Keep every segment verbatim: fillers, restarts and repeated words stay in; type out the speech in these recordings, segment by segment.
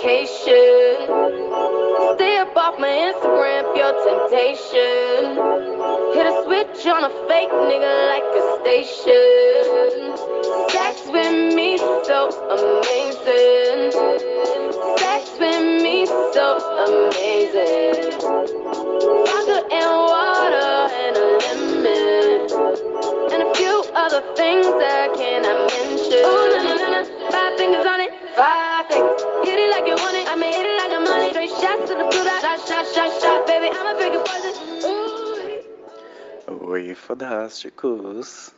vacation. Stay up off my Instagram, pure temptation. Hit a switch on a fake nigga like a station. Sex with me so amazing. Sex with me so amazing. Vodka and water and a lemon, and a few other things I cannot mention. Ooh, na, na, na, na. Five fingers on it, five things. Hit it like you want it, I mean hit it like I'm on it. Straight shots to the blue dot, shot, shot, shot, shot, baby, I'm a bigger person. Oi, fodásticos.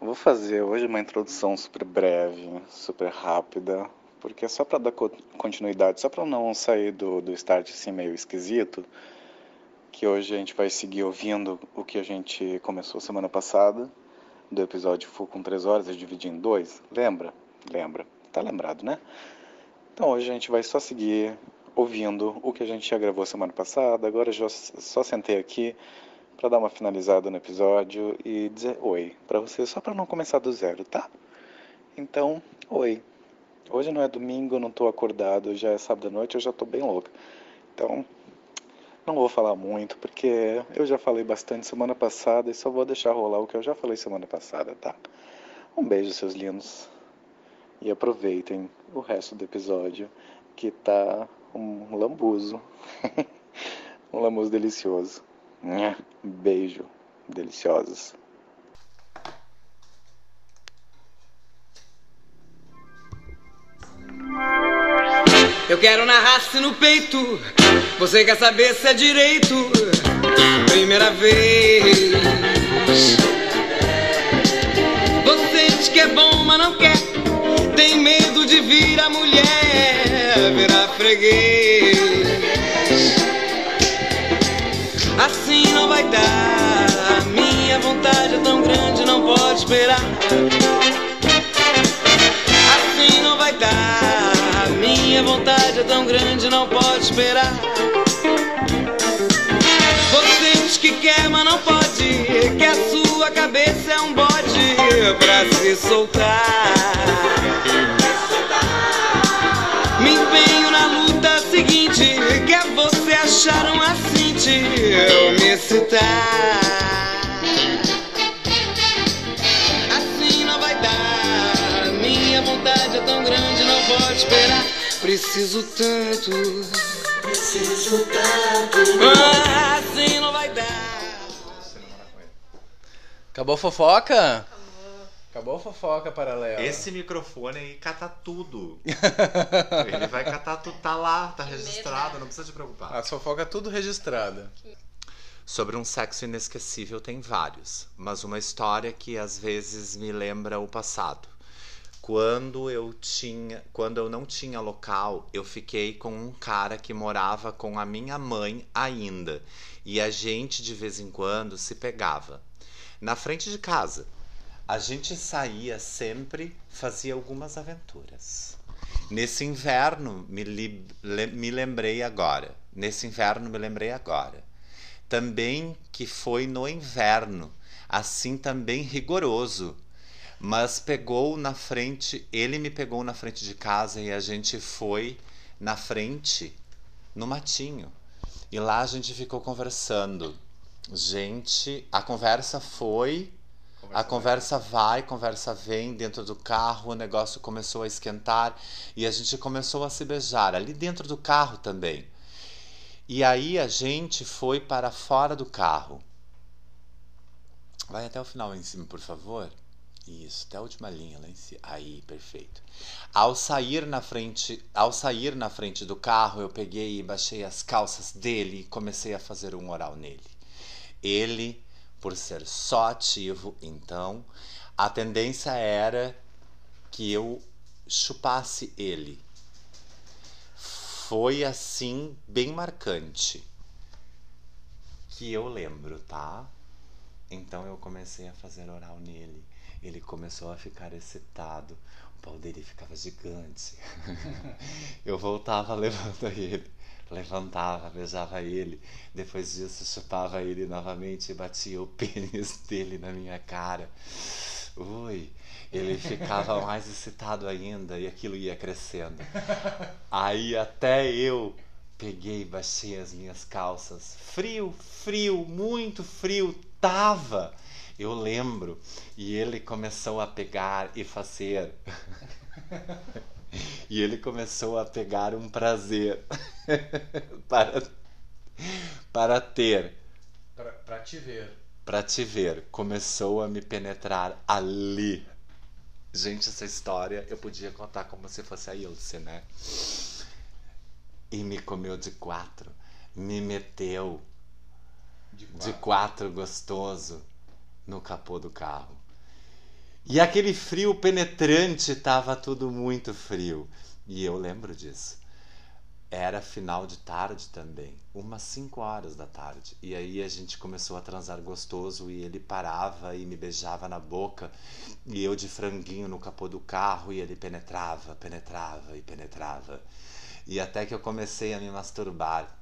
Vou fazer hoje uma introdução super breve, super rápida, porque é só para dar continuidade, só para não sair do, do start assim meio esquisito, que hoje a gente vai seguir ouvindo o que a gente começou semana passada, do episódio Fu com três horas, eu dividi em dois, lembra? Lembra, tá lembrado, né? Então hoje a gente vai só seguir ouvindo o que a gente já gravou semana passada, agora eu só sentei aqui para dar uma finalizada no episódio e dizer oi para você, só para não começar do zero, tá? Então, oi. Hoje não é domingo, eu não tô acordado, já é sábado à noite, eu já tô bem louco. Então, não vou falar muito, porque eu já falei bastante semana passada e só vou deixar rolar o que eu já falei semana passada, tá? Um beijo, seus lindos, e aproveitem o resto do episódio, que tá um lambuzo, um lambuzo delicioso. Beijo, deliciosos. Eu quero na raça e no peito. Você quer saber se é direito? Primeira vez. Você diz que é bom, mas não quer. Tem medo de vir a mulher, virar freguês. Assim não vai dar. Minha vontade é tão grande, não pode esperar. Assim não vai dar. Minha vontade é tão grande, não pode esperar. Você diz que quer, mas não pode. Que a sua cabeça é um bode pra se soltar. Me empenho na luta seguinte, que é você achar um assim. Eu me citar. Assim não vai dar. Minha vontade é tão grande, não pode esperar. Preciso tanto. Preciso tanto. Ah, assim não vai dar. Acabou a fofoca? Acabou a fofoca paralela. Esse microfone aí cata tudo. Ele vai catar tudo, tá lá, tá registrado, não precisa te preocupar. A fofoca é tudo registrada. Sobre um sexo inesquecível tem vários, mas uma história que às vezes me lembra o passado. Quando eu tinha, quando eu não tinha local, eu fiquei com um cara que morava com a minha mãe ainda, e a gente de vez em quando se pegava na frente de casa. A gente saía sempre, fazia algumas aventuras. Nesse inverno, me, li, le, me lembrei agora. Nesse inverno, me lembrei agora. Também que foi no inverno, assim também rigoroso. Mas pegou na frente, ele me pegou na frente de casa e a gente foi na frente, no matinho. E lá a gente ficou conversando. Gente, a conversa foi... A conversa vai, conversa vem, dentro do carro o negócio começou a esquentar e a gente começou a se beijar, ali dentro do carro também. E aí a gente foi para fora do carro. Vai até o final em cima, por favor. Isso, até a última linha lá em cima. Aí, perfeito. Ao sair na frente, ao sair na frente do carro, eu peguei e baixei as calças dele e comecei a fazer um oral nele. Ele... Por ser só ativo, então, a tendência era que eu chupasse ele. Foi assim, bem marcante. Que eu lembro, tá? Então eu comecei a fazer oral nele. Ele começou a ficar excitado. O pau dele ficava gigante. Eu voltava levando ele. Levantava, beijava ele. Depois disso, chupava ele novamente e batia o pênis dele na minha cara. ui, ele ficava mais excitado ainda e aquilo ia crescendo. Aí até eu peguei e baixei as minhas calças. Frio, frio, muito frio, tava. Eu lembro. E ele começou a pegar e fazer. E ele começou a pegar um prazer para, para ter. Para, para te ver. Para te ver. Começou a me penetrar ali. Gente, essa história eu podia contar como se fosse a Ilse, né? E me comeu de quatro. Me meteu de quatro, de quatro gostoso no capô do carro. E aquele frio penetrante, tava tudo muito frio. E eu lembro disso. Era final de tarde também, umas cinco horas da tarde. E aí a gente começou a transar gostoso e ele parava e me beijava na boca. E eu de franguinho no capô do carro e ele penetrava, penetrava e penetrava. E até que eu comecei a me masturbar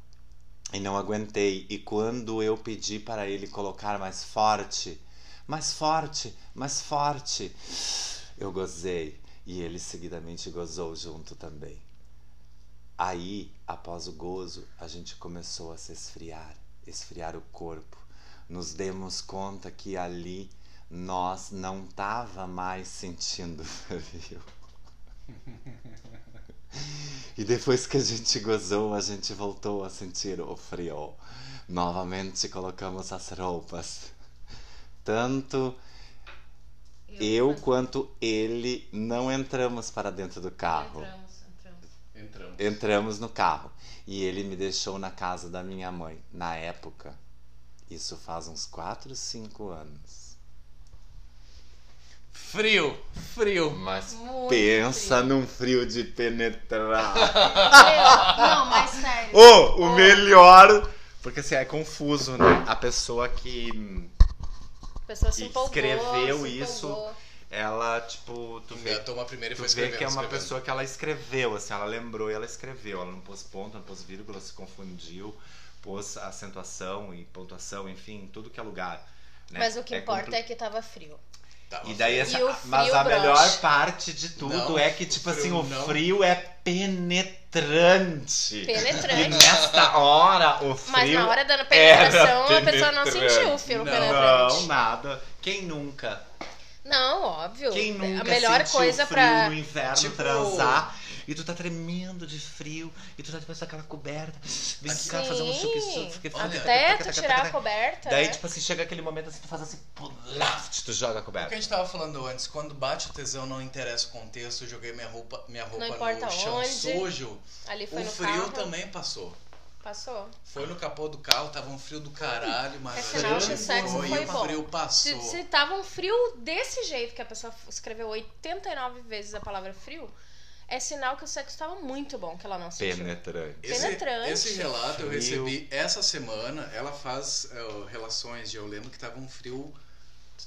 e não aguentei. E quando eu pedi para ele colocar mais forte, mais forte, mais forte, eu gozei. E ele seguidamente gozou junto também. Aí, após o gozo, a gente começou a se esfriar, esfriar o corpo. Nos demos conta que ali nós não tava mais sentindo frio. E depois que a gente gozou, a gente voltou a sentir o frio. Novamente colocamos as roupas. Tanto eu, eu quanto ele não entramos para dentro do carro. Entramos, entramos. Entramos. Entramos no carro. E ele me deixou na casa da minha mãe. Na época, isso faz uns quatro, cinco anos. Frio, frio. Mas muito pensa frio. Num frio de penetrar. Eu, não, mas sério. Oh, o oh. melhor... Porque assim, é confuso, né? A pessoa que... A pessoa que se empolgou, escreveu se isso, empolgou. Ela, tipo... Tu vê, toma a primeira e foi escrevendo. Tu vê que é uma escrevendo. Pessoa que ela escreveu, assim, ela lembrou e ela escreveu. Ela não pôs ponto, não pôs vírgula, se confundiu. Pôs acentuação e pontuação, enfim, tudo que é lugar. Né? Mas o que é importa compl... é que tava frio. E daí essa, e mas a broche. Melhor parte de tudo não, é que, tipo assim, o não. frio é penetrante. Penetrante. E nesta hora, o frio. Mas na hora da penetração, a pessoa não sentiu o frio não, penetrante. Não, nada. Quem nunca? Não, óbvio. Quem nunca a melhor sentiu coisa frio pra... no inverno, tipo... transar. E tu tá tremendo de frio. E tu tá depois daquela coberta. Vem cá, fazer um suque-suque. Até tu tirar a coberta. Daí, tipo assim, chega aquele momento assim, tu faz assim, tu joga a coberta. O que a gente tava falando antes, quando bate o tesão, não interessa o contexto, eu joguei minha roupa, minha roupa no chão sujo. Ali foi no carro. O frio também passou. Passou. Foi no capô do carro, tava um frio do caralho, mas afinal, o sexo foi bom. O frio passou. Se, se tava um frio desse jeito, que a pessoa escreveu oitenta e nove vezes a palavra frio, é sinal que o sexo estava muito bom, que ela não sentiu. Penetrante. Esse, Penetrante. Esse relato eu recebi essa semana. Ela faz uh, relações de eu lembro que tava um frio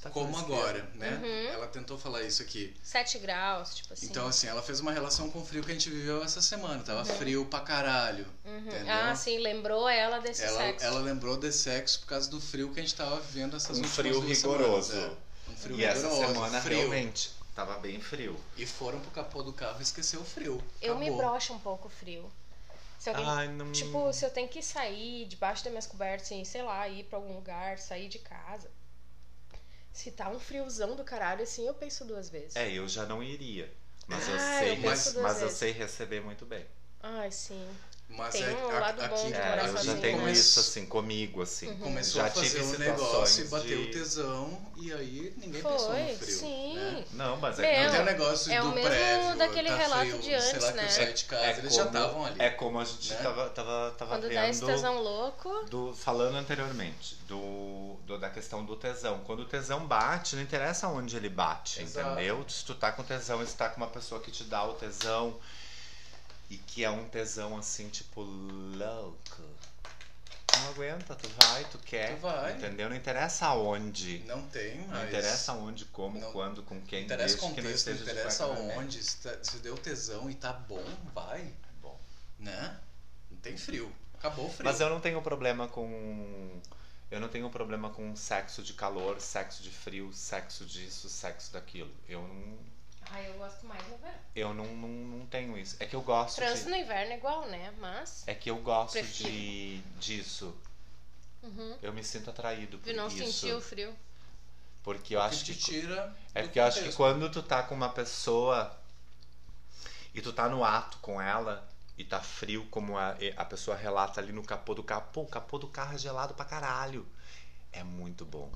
tá como agora, frio. Né? Uhum. Ela tentou falar isso aqui. sete graus, tipo assim. Então, assim, ela fez uma relação com o frio que a gente viveu essa semana. Tava uhum. frio pra caralho. Uhum. Entendeu? Ah, sim, lembrou ela desse ela, sexo. Ela lembrou desse sexo por causa do frio que a gente tava vivendo essas últimas semanas. Um frio rigoroso. Semanas, é. Um frio e rigoroso. E essa semana frio. Realmente... Tava bem frio. E foram pro capô do carro e esqueceu o frio. Eu Acabou. Me broxo um pouco o frio. Se alguém, Ai, não... Tipo, se eu tenho que sair debaixo das minhas cobertas, assim, sei lá, ir pra algum lugar, sair de casa. Se tá um friozão do caralho, assim, eu penso duas vezes. É, eu já não iria. Mas eu ah, sei, eu mas, mas eu sei receber muito bem. Ai, sim. Mas tem um é, lado aqui, bom de é, eu já tenho né? isso assim, comigo assim. Uhum. Começou já a fazer tive um negócio e bateu de... o tesão e aí ninguém Foi, pensou no frio. Sim. Né? Não, mas é que não tem negócio é do prévio. É o mesmo daquele tá relato frio, de antes, sei lá, né? Que é, de casa, é, eles como, já estavam ali. É como a gente né? tava tava tava Quando vendo dá esse tesão louco. Do, falando anteriormente do, do da questão do tesão. Quando o tesão bate, não interessa onde ele bate, Exato. Entendeu? Se tu tá com tesão, se tá com uma pessoa que te dá o tesão, e que é um tesão assim, tipo, louco. Não aguenta, tu vai, tu quer. Tu vai. Entendeu? Não interessa aonde. Não tem, mas... Não interessa onde, como, não... quando, com quem. Não interessa o contexto, não, não interessa aonde. Se, tá, se deu tesão e tá bom, vai. Tá bom. Né? Não tem frio. Acabou o frio. Mas eu não tenho problema com... Eu não tenho um problema com sexo de calor, sexo de frio, sexo disso, sexo daquilo. Eu não... Ah, eu gosto mais no verão. Eu não, não, não tenho isso. É que eu gosto Trans de... no inverno é igual, né? Mas... É que eu gosto prefiro. de... disso. Uhum. Eu me sinto atraído por isso. Tu não sentiu o frio? Porque eu porque acho que... Te tira é porque eu acho que quando tu tá com uma pessoa e tu tá no ato com ela... E tá frio, como a, a pessoa relata ali no capô do carro. Pô, o capô do carro é gelado pra caralho. É muito bom.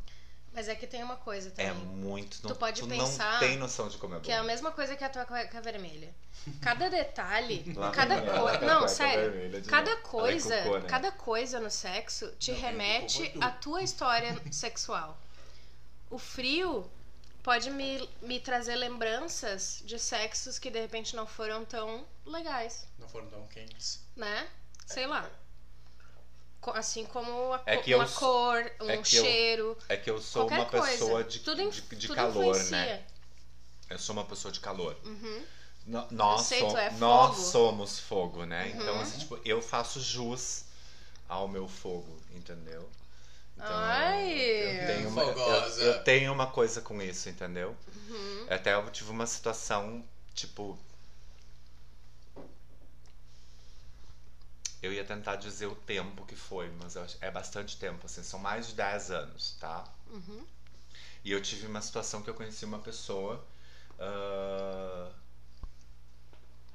Mas é que tem uma coisa também. É muito. Tu não, pode tu pensar não tem noção de como é bom. Que é a mesma coisa que a tua cueca vermelha. Cada detalhe, lá cada coisa... Não, sério. Cada coisa, é cocô, né? Cada coisa no sexo te não, remete à tua história sexual. O frio pode me, me trazer lembranças de sexos que de repente não foram tão legais. Não foram tão quentes. Né? Sei é. lá. Assim como a, é uma eu, cor, um é cheiro. Eu, é que eu sou uma coisa. pessoa de, tudo, de, de tudo calor, influencia. né? Eu sou uma pessoa de calor. Uhum. No, nós, sei, som, é nós somos fogo, né? Uhum. Então, assim, tipo, eu faço jus ao meu fogo, entendeu? Então, Ai, eu, tenho uma, eu, eu tenho uma coisa com isso, entendeu? Uhum. Até eu tive uma situação, tipo... Eu ia tentar dizer o tempo que foi, mas eu acho, é bastante tempo, assim, são mais de dez anos, tá? Uhum. E eu tive uma situação que eu conheci uma pessoa... Uh...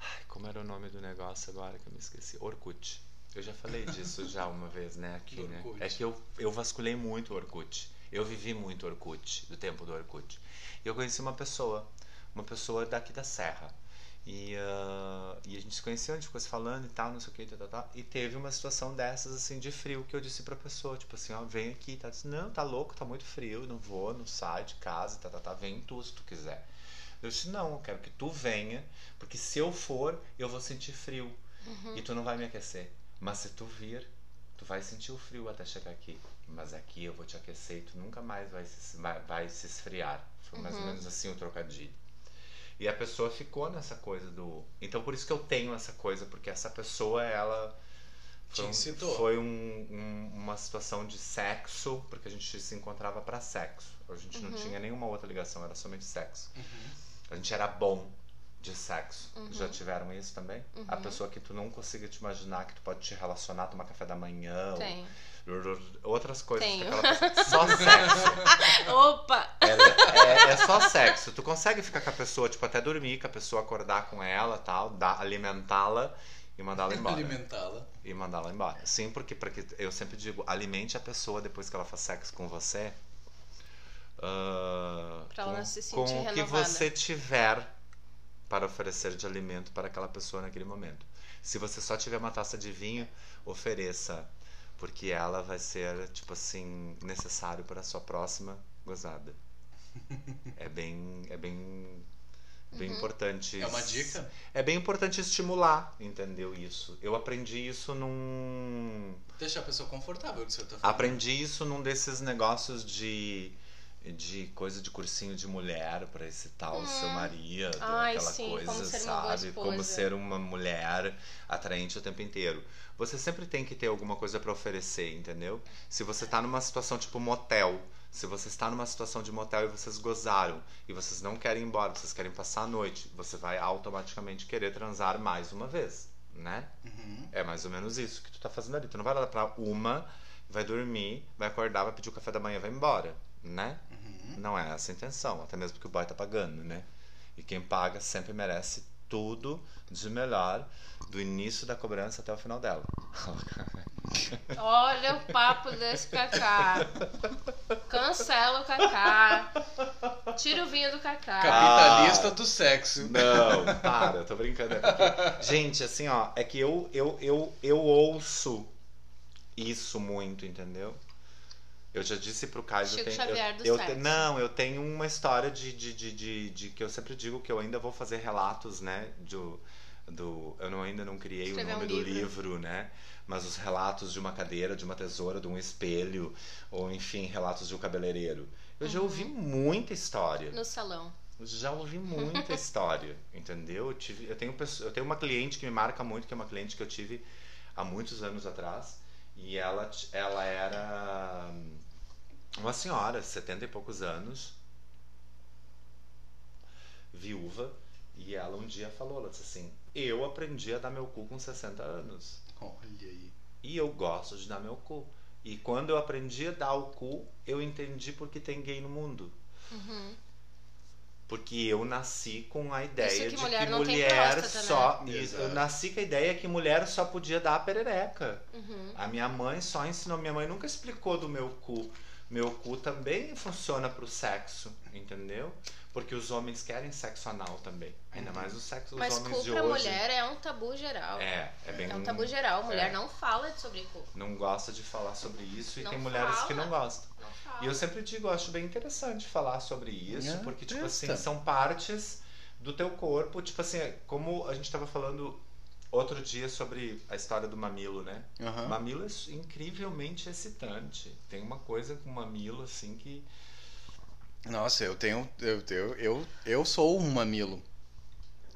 Ai, como era o nome do negócio agora que eu me esqueci? Orkut. Eu já falei disso já uma vez, né, aqui, né? É que eu, eu vasculhei muito o Orkut. Eu vivi muito o Orkut, do tempo do Orkut. E eu conheci uma pessoa, uma pessoa daqui da Serra. E, uh, e a gente se conheceu, a gente ficou se falando e tal, não sei o que, tal, tal, tal. E teve uma situação dessas, assim, de frio, que eu disse pra pessoa, tipo assim, ó, vem aqui, tá? Disse, não, tá louco, tá muito frio, não vou, não sai de casa, tá, tá, tá, vem tu, se tu quiser. Eu disse, não, eu quero que tu venha, porque se eu for, eu vou sentir frio. Uhum. E tu não vai me aquecer. Mas se tu vir, tu vai sentir o frio até chegar aqui. Mas aqui eu vou te aquecer e tu nunca mais vai se, vai, vai se esfriar. Foi mais uhum. ou menos assim o trocadilho. E a pessoa ficou nessa coisa do... Então por isso que eu tenho essa coisa. Porque essa pessoa, ela... Foi, te incitou. Um, foi um, um, uma situação de sexo. Porque a gente se encontrava pra sexo. A gente uhum. não tinha nenhuma outra ligação, era somente sexo. Uhum. A gente era bom de sexo. Uhum. Já tiveram isso também? Uhum. A pessoa que tu não consiga te imaginar, que tu pode te relacionar, tomar café da manhã. Tem. Ou... Outras coisas. Tem. Pessoa... Só sexo. Opa! É, é, é só sexo. Tu consegue ficar com a pessoa, tipo, até dormir, com a pessoa, acordar com ela, tal, dar, alimentá-la e mandá-la embora. Alimentá-la. E mandá-la embora. Sim, porque, porque eu sempre digo, alimente a pessoa depois que ela faz sexo com você. Uh, pra ela com, não se sentir com renovada. O que você tiver para oferecer de alimento para aquela pessoa naquele momento. Se você só tiver uma taça de vinho, ofereça, porque ela vai ser, tipo assim, necessário para a sua próxima gozada. É bem, é bem, bem uhum. importante. É uma dica? É bem importante estimular, entendeu isso? Eu aprendi isso num... Deixar a pessoa confortável, de certa forma. Aprendi isso num desses negócios de... de coisa de cursinho de mulher pra excitar hum. o seu marido. Ai, aquela sim, coisa, como sabe? Como ser uma mulher atraente o tempo inteiro. Você sempre tem que ter alguma coisa pra oferecer, entendeu? Se você tá numa situação tipo motel, se você está numa situação de motel e vocês gozaram e vocês não querem ir embora, vocês querem passar a noite, você vai automaticamente querer transar mais uma vez, né? Uhum. É mais ou menos isso que tu tá fazendo ali. Tu não vai lá pra uma, vai dormir, vai acordar, vai pedir o café da manhã e vai embora, né? Uhum. Não é essa a intenção, até mesmo porque o boy tá pagando, né? E quem paga sempre merece tudo de melhor, do início da cobrança até o final dela. Olha o papo desse Cacá. Cancela o Cacá. Tira o vinho do Cacá. Capitalista ah, do sexo. Não, para, eu tô brincando. É porque... Gente, assim, ó, é que eu, eu, eu, eu ouço isso muito, entendeu? Eu já disse pro Caio... Chico Xavier do sexo. Não, eu tenho uma história de, de, de, de, de... Que eu sempre digo que eu ainda vou fazer relatos, né? Do, do, eu não, ainda não criei Escrever o nome um livro. do livro, né? Mas os relatos de uma cadeira, de uma tesoura, de um espelho. Ou, enfim, relatos de um cabeleireiro. Eu uhum. já ouvi muita história. No salão. Eu já ouvi muita história, entendeu? Eu, tive, eu, tenho, eu tenho uma cliente que me marca muito, que é uma cliente que eu tive há muitos anos atrás... E ela, ela era uma senhora de setenta e poucos anos, viúva, e ela um dia falou, ela disse assim, eu aprendi a dar meu cu com sessenta anos. Olha aí. E eu gosto de dar meu cu. E quando eu aprendi a dar o cu, eu entendi porque tem gay no mundo. Uhum. Porque eu nasci com a ideia que de mulher que não mulher tem próstata, só... Né? Isso, eu nasci com a ideia que mulher só podia dar a perereca. Uhum. A minha mãe só ensinou... Minha mãe nunca explicou do meu cu. Meu cu também funciona pro sexo, entendeu? Porque os homens querem sexo anal também. Ainda mais o sexo dos homens de hoje. Mas cu pra mulher é um tabu geral. É, é bem... É um tabu geral. Mulher é. não fala sobre cu. Não gosta de falar sobre isso e não tem fala. mulheres que não gostam. E eu sempre digo, eu acho bem interessante falar sobre isso, é, porque, tipo assim, são partes do teu corpo, tipo assim, como a gente tava falando outro dia sobre a história do mamilo, né? Uhum. Mamilo é incrivelmente excitante. Tem uma coisa com mamilo, assim, que... Nossa, eu tenho... Eu, eu, eu, eu sou um mamilo.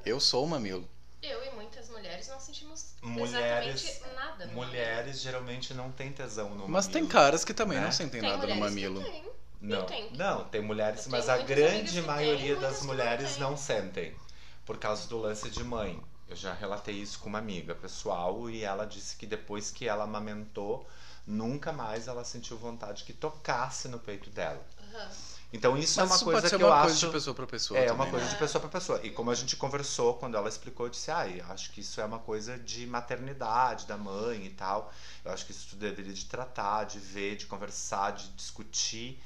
Eu sou um mamilo. Eu e muitas mulheres não sentimos mulheres, exatamente nada no Mulheres mamilo. Geralmente não têm tesão no mamilo. Mas tem caras que também né? não sentem tem nada no mamilo. Que tem. Não, tem. não, tem mulheres, mas a grande maioria tem, das mulheres não, não sentem. Por causa do lance de mãe. Eu já relatei isso com uma amiga pessoal e ela disse que depois que ela amamentou, nunca mais ela sentiu vontade que tocasse no peito dela. Uhum. Então isso Mas é uma isso coisa pode ser que uma eu coisa acho de pessoa para pessoa. É também, uma coisa né? de pessoa para pessoa. E como a gente conversou quando ela explicou, eu disse: "Ah, eu acho que isso é uma coisa de maternidade da mãe e tal. Eu acho que isso tu deveria de tratar, de ver, de conversar, de discutir,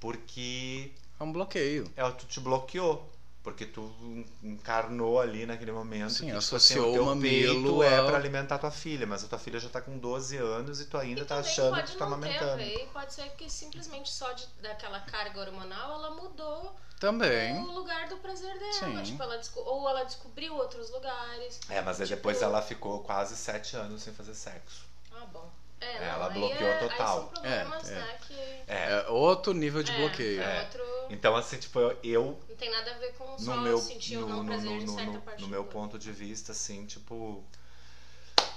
porque é um bloqueio. É, tu te bloqueou, porque tu encarnou ali naquele momento. Sim, que, associou tipo, assim, o teu peito é para alimentar tua filha, mas a tua filha já tá com doze anos e tu ainda e tá achando que tu tá amamentando. E pode ser que simplesmente só de, daquela carga hormonal ela mudou também o lugar do prazer dela. Tipo, ela desco- ou ela descobriu outros lugares. É, mas tipo... depois ela ficou quase sete anos sem fazer sexo. Ah, bom. É, não, ela bloqueou é, total. Aí é, é. Né, que... é, é outro nível de é, bloqueio. É. Outro... Então, assim, tipo, eu, eu. Não tem nada a ver com só meu, sentir ou não no, prazer no, de certa no, parte. No meu ponto de vista, assim, tipo.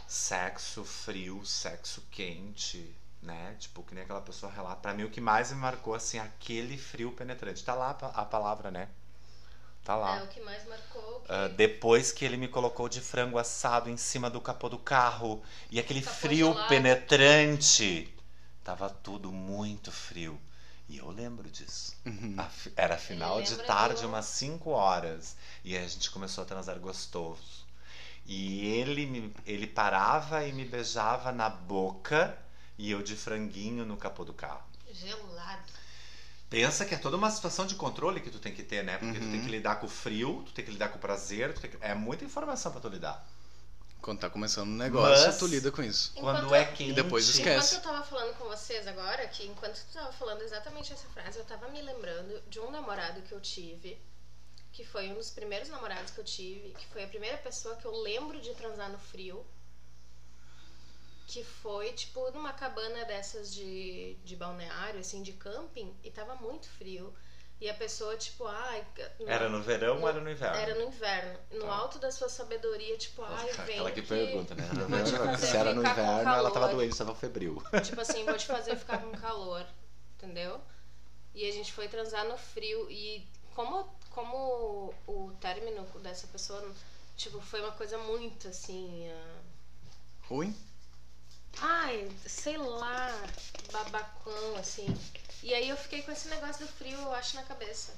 Sexo frio, sexo quente, né? Tipo, que nem aquela pessoa relata. Pra mim, o que mais me marcou, assim, aquele frio penetrante. Tá lá a palavra, né? Tá lá. É, o que mais marcou... Que... Uh, depois que ele me colocou de frango assado em cima do capô do carro. E aquele capô frio gelado. Penetrante. Tava tudo muito frio. E eu lembro disso. Uhum. Era final de tarde, eu... umas cinco horas. E a gente começou a transar gostoso. E ele, me, ele parava e me beijava na boca. E eu de franguinho no capô do carro. Gelado. Pensa que é toda uma situação de controle que tu tem que ter, né? Porque uhum. tu tem que lidar com o frio, tu tem que lidar com o prazer, tu tem que... é muita informação pra tu lidar. Quando tá começando um negócio, mas tu lida com isso. Enquanto quando é quente. E depois esquece. Enquanto eu tava falando com vocês agora, que enquanto tu tava falando exatamente essa frase, eu tava me lembrando de um namorado que eu tive, que foi um dos primeiros namorados que eu tive, que foi a primeira pessoa que eu lembro de transar no frio, que foi, tipo, numa cabana dessas de, de balneário, assim, de camping, e tava muito frio. E a pessoa, tipo, ai... No, era no verão no, ou era no inverno? Era no inverno. No tá. alto da sua sabedoria, tipo, ai, vem aqui... Aquela que pergunta, né? Era no verão, se era no inverno, ela tava doente, tava febril. Tipo assim, vou te fazer ficar com calor, entendeu? E a gente foi transar no frio. E como, como o término dessa pessoa, tipo, foi uma coisa muito, assim... Uh... Ruim? Ai, sei lá, babacão, assim. E aí eu fiquei com esse negócio do frio, eu acho, na cabeça.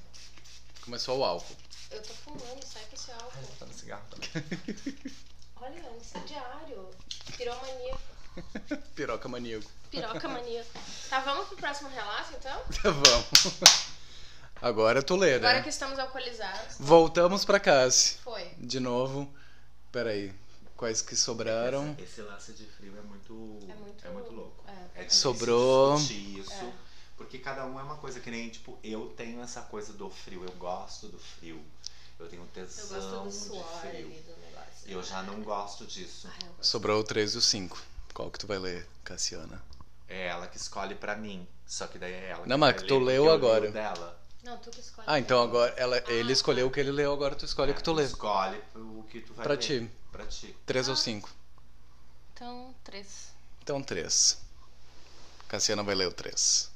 Começou o álcool. Eu tô fumando, sai com esse álcool. Ai, tá no cigarro também. Olha, um incendiário. Piromaníaco. Piroca maníaco. Piroca maníaco. Tá, vamos pro próximo relato, então? Tá, vamos. Agora tu lê, né? Agora que estamos alcoolizados. Voltamos pra casa. Foi. De novo. Peraí. Quais que sobraram? Esse, esse lance de frio é muito, é muito, é muito louco. É, é sobrou. Isso, é. Porque cada um é uma coisa que nem, tipo, eu tenho essa coisa do frio, eu gosto do frio. Eu tenho tesão eu gosto do suor de frio. Ali do negócio. Eu já não gosto disso. Ah, gosto. Sobrou o três e o cinco. Qual que tu vai ler, Cassiana? É ela que escolhe pra mim. Só que daí é ela que não, mas tu leu agora. Dela. Não, tu que escolhe. Ah, então agora ela, ah, ele escolheu o que ele leu, agora tu escolhe é, o que tu lê. Escolhe o que tu vai pra ler. Pra ti. Pra ti. Três ah. ou cinco? Então, três. Então, três. Cassiano vai ler o três.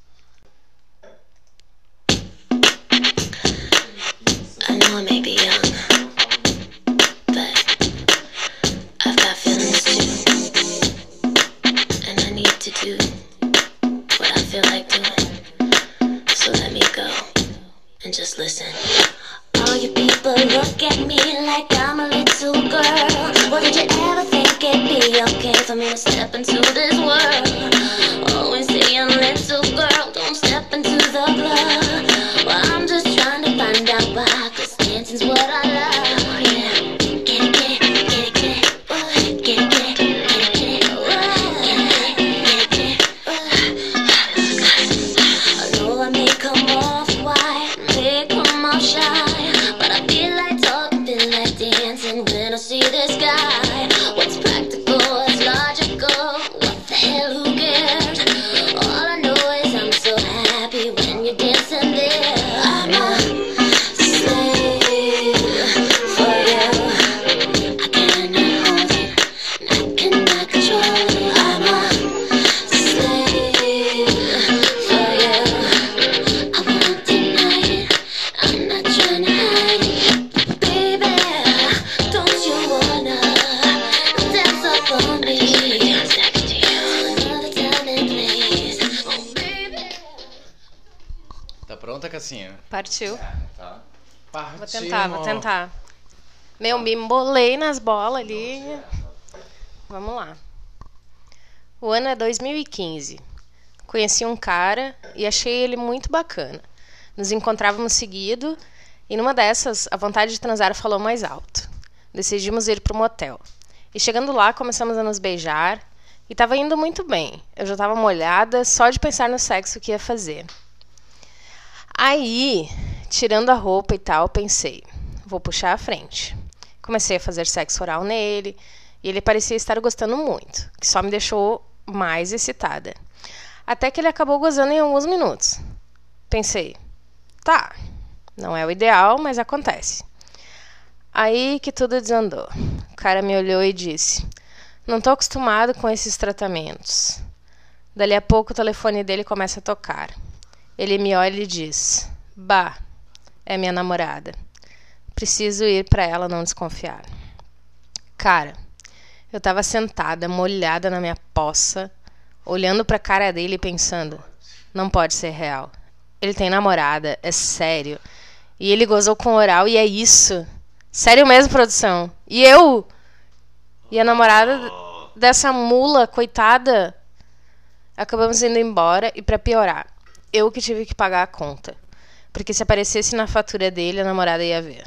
I know I may be young, but I've got feelings too, and I need to do what I feel like doing, so let me go and just listen. All you people look at me like I'm a little girl. What did you ever think it'd be okay for me to step into this world? Always say I'm a little girl, don't step into the blood. Well, I'm just trying to find out why, cause dancing's what I love. Oh yeah, get it, get it, get it, get it. Oh, get it, get it, get it, get it. Oh, get it, get it, get it, get it. Oh, I know I may come off white, may come off shy, I see this guy. What's practical? What's logical? What the hell? Who cares? All I know is I'm so happy when you're dancing there. I'm a slave for you. I cannot hold it, I cannot control it. I'm a slave for you. I won't deny it, I'm not trying to hide it. Tá pronta, Cassinha? Partiu. É, tá. Partiu. Vou tentar, vou tentar. Meu, me embolei nas bolas ali. Vamos lá. O ano é dois mil e quinze. Conheci um cara e achei ele muito bacana. Nos encontrávamos seguido e numa dessas, a vontade de transar falou mais alto. Decidimos ir para um motel. E chegando lá, começamos a nos beijar. E estava indo muito bem. Eu já estava molhada só de pensar no sexo que ia fazer. Aí, tirando a roupa e tal, pensei, vou puxar a frente. Comecei a fazer sexo oral nele. E ele parecia estar gostando muito, que só me deixou mais excitada. Até que ele acabou gozando em alguns minutos. Pensei, tá, não é o ideal, mas acontece. Aí que tudo desandou. O cara me olhou e disse, não tô acostumado com esses tratamentos. Dali a pouco o telefone dele começa a tocar. Ele me olha e diz, bah, é minha namorada. Preciso ir pra ela não desconfiar. Cara, eu tava sentada, molhada na minha poça, olhando pra cara dele e pensando, não pode ser real. Ele tem namorada, é sério. E ele gozou com oral e é isso. Sério mesmo, produção? E eu? E a namorada dessa mula, coitada? Acabamos indo embora e pra piorar, eu que tive que pagar a conta. Porque se aparecesse na fatura dele, a namorada ia ver.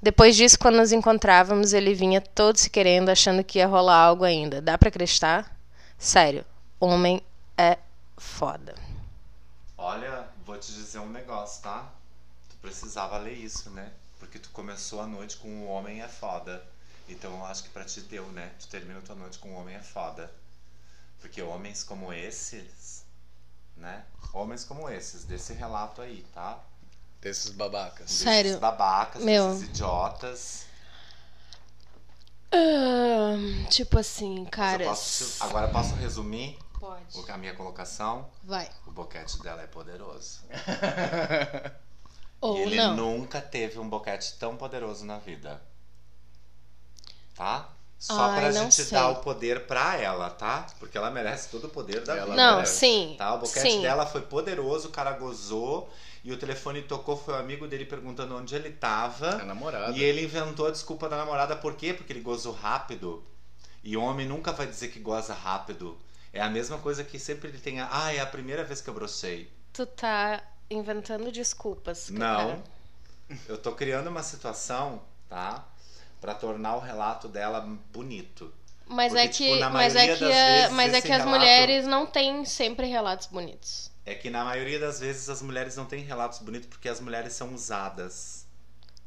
Depois disso, quando nos encontrávamos, ele vinha todo se querendo, achando que ia rolar algo ainda. Dá pra acreditar? Sério, homem é foda. Olha, vou te dizer um negócio, tá? Tu precisava ler isso, né? Porque tu começou a noite com um homem é foda. Então eu acho que pra ti deu, né? Tu termina tua noite com um homem é foda. Porque homens como esses, né? Homens como esses, desse relato aí, tá? Desses babacas. Sério? Desses babacas, Meu. desses idiotas. Uh, tipo assim, cara. Agora posso resumir? Pode. A minha colocação? Vai. O boquete dela é poderoso. Ou ele não. Nunca teve um boquete tão poderoso na vida. Tá? Só Ai, pra gente sei. dar o poder pra ela, tá? Porque ela merece todo o poder da vida. Não, merece, sim. Tá? O boquete sim. dela foi poderoso, o cara gozou. E o telefone tocou, foi o amigo dele perguntando onde ele tava. A namorada. E ele inventou a desculpa da namorada. Por quê? Porque ele gozou rápido. E homem nunca vai dizer que goza rápido. É a mesma coisa que sempre ele tem. A... Ah, é a primeira vez que eu brochei. Tu tá... inventando desculpas, cara. Não, eu tô criando uma situação, tá? Pra tornar o relato dela bonito. Mas Porque, é que, tipo, na mas é que, a, mas é que as relato, mulheres não têm sempre relatos bonitos. É que na maioria das vezes as mulheres não têm relatos bonitos porque as mulheres são usadas.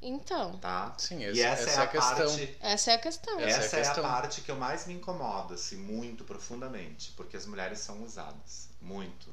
Então. Tá? Sim, essa, e essa, essa é a, a questão. Parte, essa é a questão. Essa, essa é a, questão. é a parte que eu mais me incomodo, assim, muito profundamente, porque as mulheres são usadas, muito.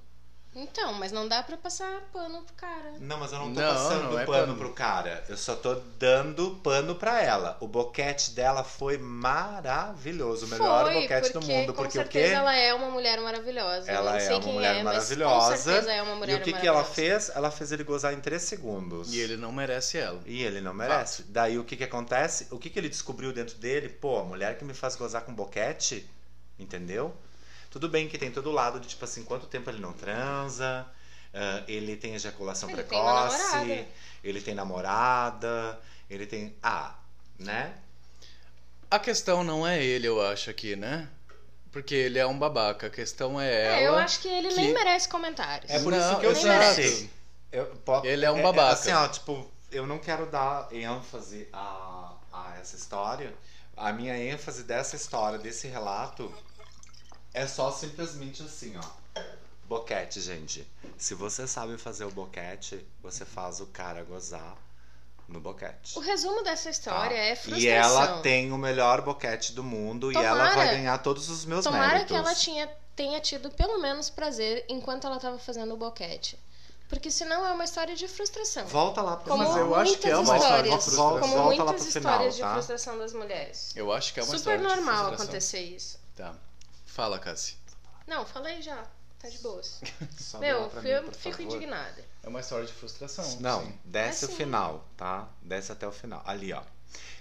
Então, mas não dá pra passar pano pro cara. Não, mas eu não tô não, passando não é pano, pano pro cara. Eu só tô dando pano pra ela. O boquete dela foi maravilhoso. O melhor foi, boquete porque, do mundo. Com porque certeza o quê? Ela é uma mulher maravilhosa. Ela não é sei uma quem mulher é, maravilhosa. Mas com certeza é uma mulher maravilhosa. E o que, que ela fez? Ela fez ele gozar em três segundos. E ele não merece ela. E ele não merece. Fato. Daí o que que acontece? O que que ele descobriu dentro dele? Pô, a mulher que me faz gozar com boquete, entendeu? Tudo bem que tem todo lado de, tipo assim, quanto tempo ele não transa, uh, ele tem ejaculação ele precoce, tem ele tem namorada, ele tem... Ah, né? A questão não é ele, eu acho, aqui, né? Porque ele é um babaca, a questão é, é ela... Eu acho que ele que... nem merece comentários. É por não, isso que eu disse. Ele é um babaca. É, assim, ó, tipo, eu não quero dar ênfase a, a essa história. A minha ênfase dessa história, desse relato... É só simplesmente assim, ó. Boquete, gente. Se você sabe fazer o boquete, você faz o cara gozar no boquete. O resumo dessa história tá? é frustração. E ela tem o melhor boquete do mundo. Tomara, e ela vai ganhar todos os meus tomara méritos. Tomara que ela tinha, tenha tido pelo menos prazer enquanto ela tava fazendo o boquete. Porque senão é uma história de frustração. Volta lá pro final. Mas eu acho que é uma história de frustração. Como volta muitas histórias final, tá? de frustração das mulheres. Eu acho que é uma Super história de frustração. Super normal acontecer isso. Tá. Fala, Cassi. Não, falei já. Tá de boas. Meu, mim, eu fico favor. indignada. É uma história de frustração. Não, assim. desce é o sim. final, tá? Desce até o final. Ali, ó.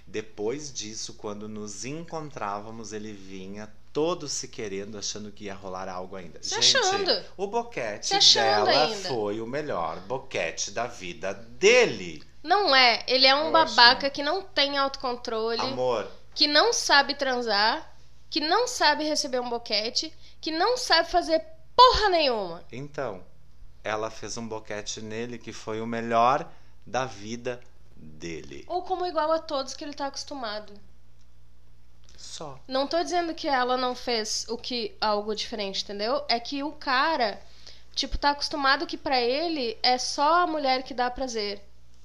Depois disso, quando nos encontrávamos, ele vinha todo se querendo, achando que ia rolar algo ainda. Se Gente, achando. o boquete dela ainda. foi o melhor boquete da vida dele. Não é. Ele é um eu babaca acho. que não tem autocontrole. Amor. Que não sabe transar. Que não sabe receber um boquete, que não sabe fazer porra nenhuma. Então, ela fez um boquete nele que foi o melhor da vida dele. Ou como igual a todos que ele tá acostumado. Só. Não tô dizendo que ela não fez o que, algo diferente, entendeu? É que o cara, tipo, tá acostumado que pra ele é só a mulher que dá prazer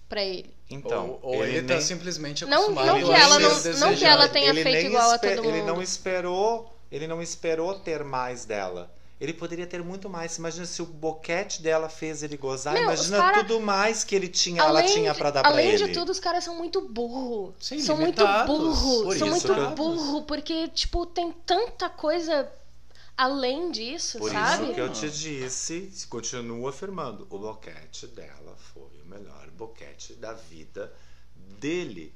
pra ele. Então, ou, ou ele, ele tá nem... simplesmente acostumado. Não, não, que, ela não, não que ela tenha ele feito igual esper... a todo mundo. Ele não esperou, ele não esperou ter mais dela. Ele poderia ter muito mais. Imagina se o boquete dela fez ele gozar. Meu, imagina cara... tudo mais que ele tinha, além, ela tinha pra dar pra ele. Além de tudo, os caras são muito burros. São muito burros. São muito burros, porque tipo tem tanta coisa além disso, Por sabe? Por isso que eu te disse, continuo afirmando, o boquete dela foi o melhor boquete da vida dele.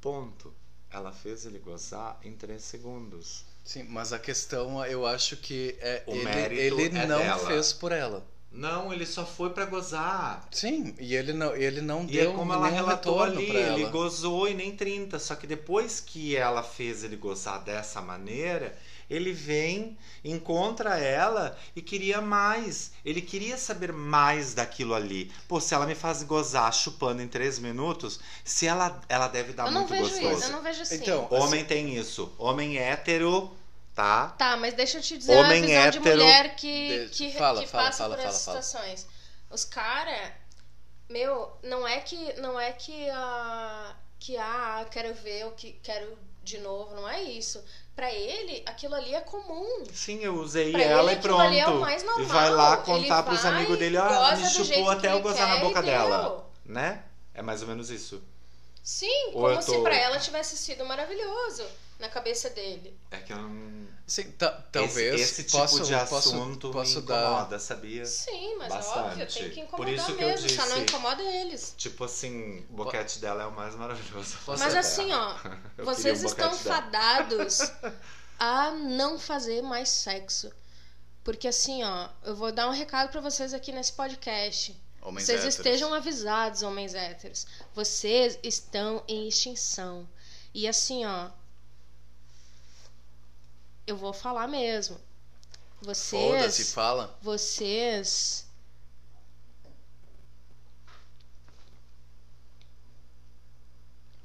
Ponto. Ela fez ele gozar em três segundos. Sim, mas a questão, eu acho que é, o ele, mérito ele é não dela. fez por ela. Não, ele só foi pra gozar. Sim, e ele não, ele não e deu é como ela relatou ali, pra ela. Ele gozou e nem trinta. Só que depois que ela fez ele gozar dessa maneira, ele vem, encontra ela e queria mais. Ele queria saber mais daquilo ali. Pô, se ela me faz gozar chupando em três minutos, se ela, ela deve dar eu muito gostoso. Eu não vejo isso, eu não vejo assim. Então, homem assim... tem isso. Homem hétero, tá? Tá, mas deixa eu te dizer homem uma visão hétero... de mulher que, que, fala, que fala, passa fala, por fala, essas fala. situações. Os caras, meu, não é que... Não é que, uh, que ah, quero ver o que quero... de novo, não é isso. Pra ele, aquilo ali é comum. Sim, eu usei pra ela ele, e pronto. Ali é o mais normal. E vai lá contar ele pros amigos dele, ó, ele chupou até eu gozar na boca dela. Deu. Né? É mais ou menos isso. Sim, ou como tô... se pra ela tivesse sido maravilhoso na cabeça dele. É que eu não... Sim, talvez esse, esse tipo posso, de assunto posso, posso me incomoda, dar... sabia? Sim, mas Bastante. óbvio, tem que incomodar Por isso que mesmo, disse, só não incomoda eles. Tipo assim, o boquete Bo... dela é o mais maravilhoso. Mas assim, ó, vocês estão fadados a não fazer mais sexo. Porque assim, ó, eu vou dar um recado pra vocês aqui nesse podcast. Homens vocês héteros. Estejam avisados, homens héteros. Vocês estão em extinção. E assim, ó, eu vou falar mesmo. Vocês. Foda-se, fala. Vocês.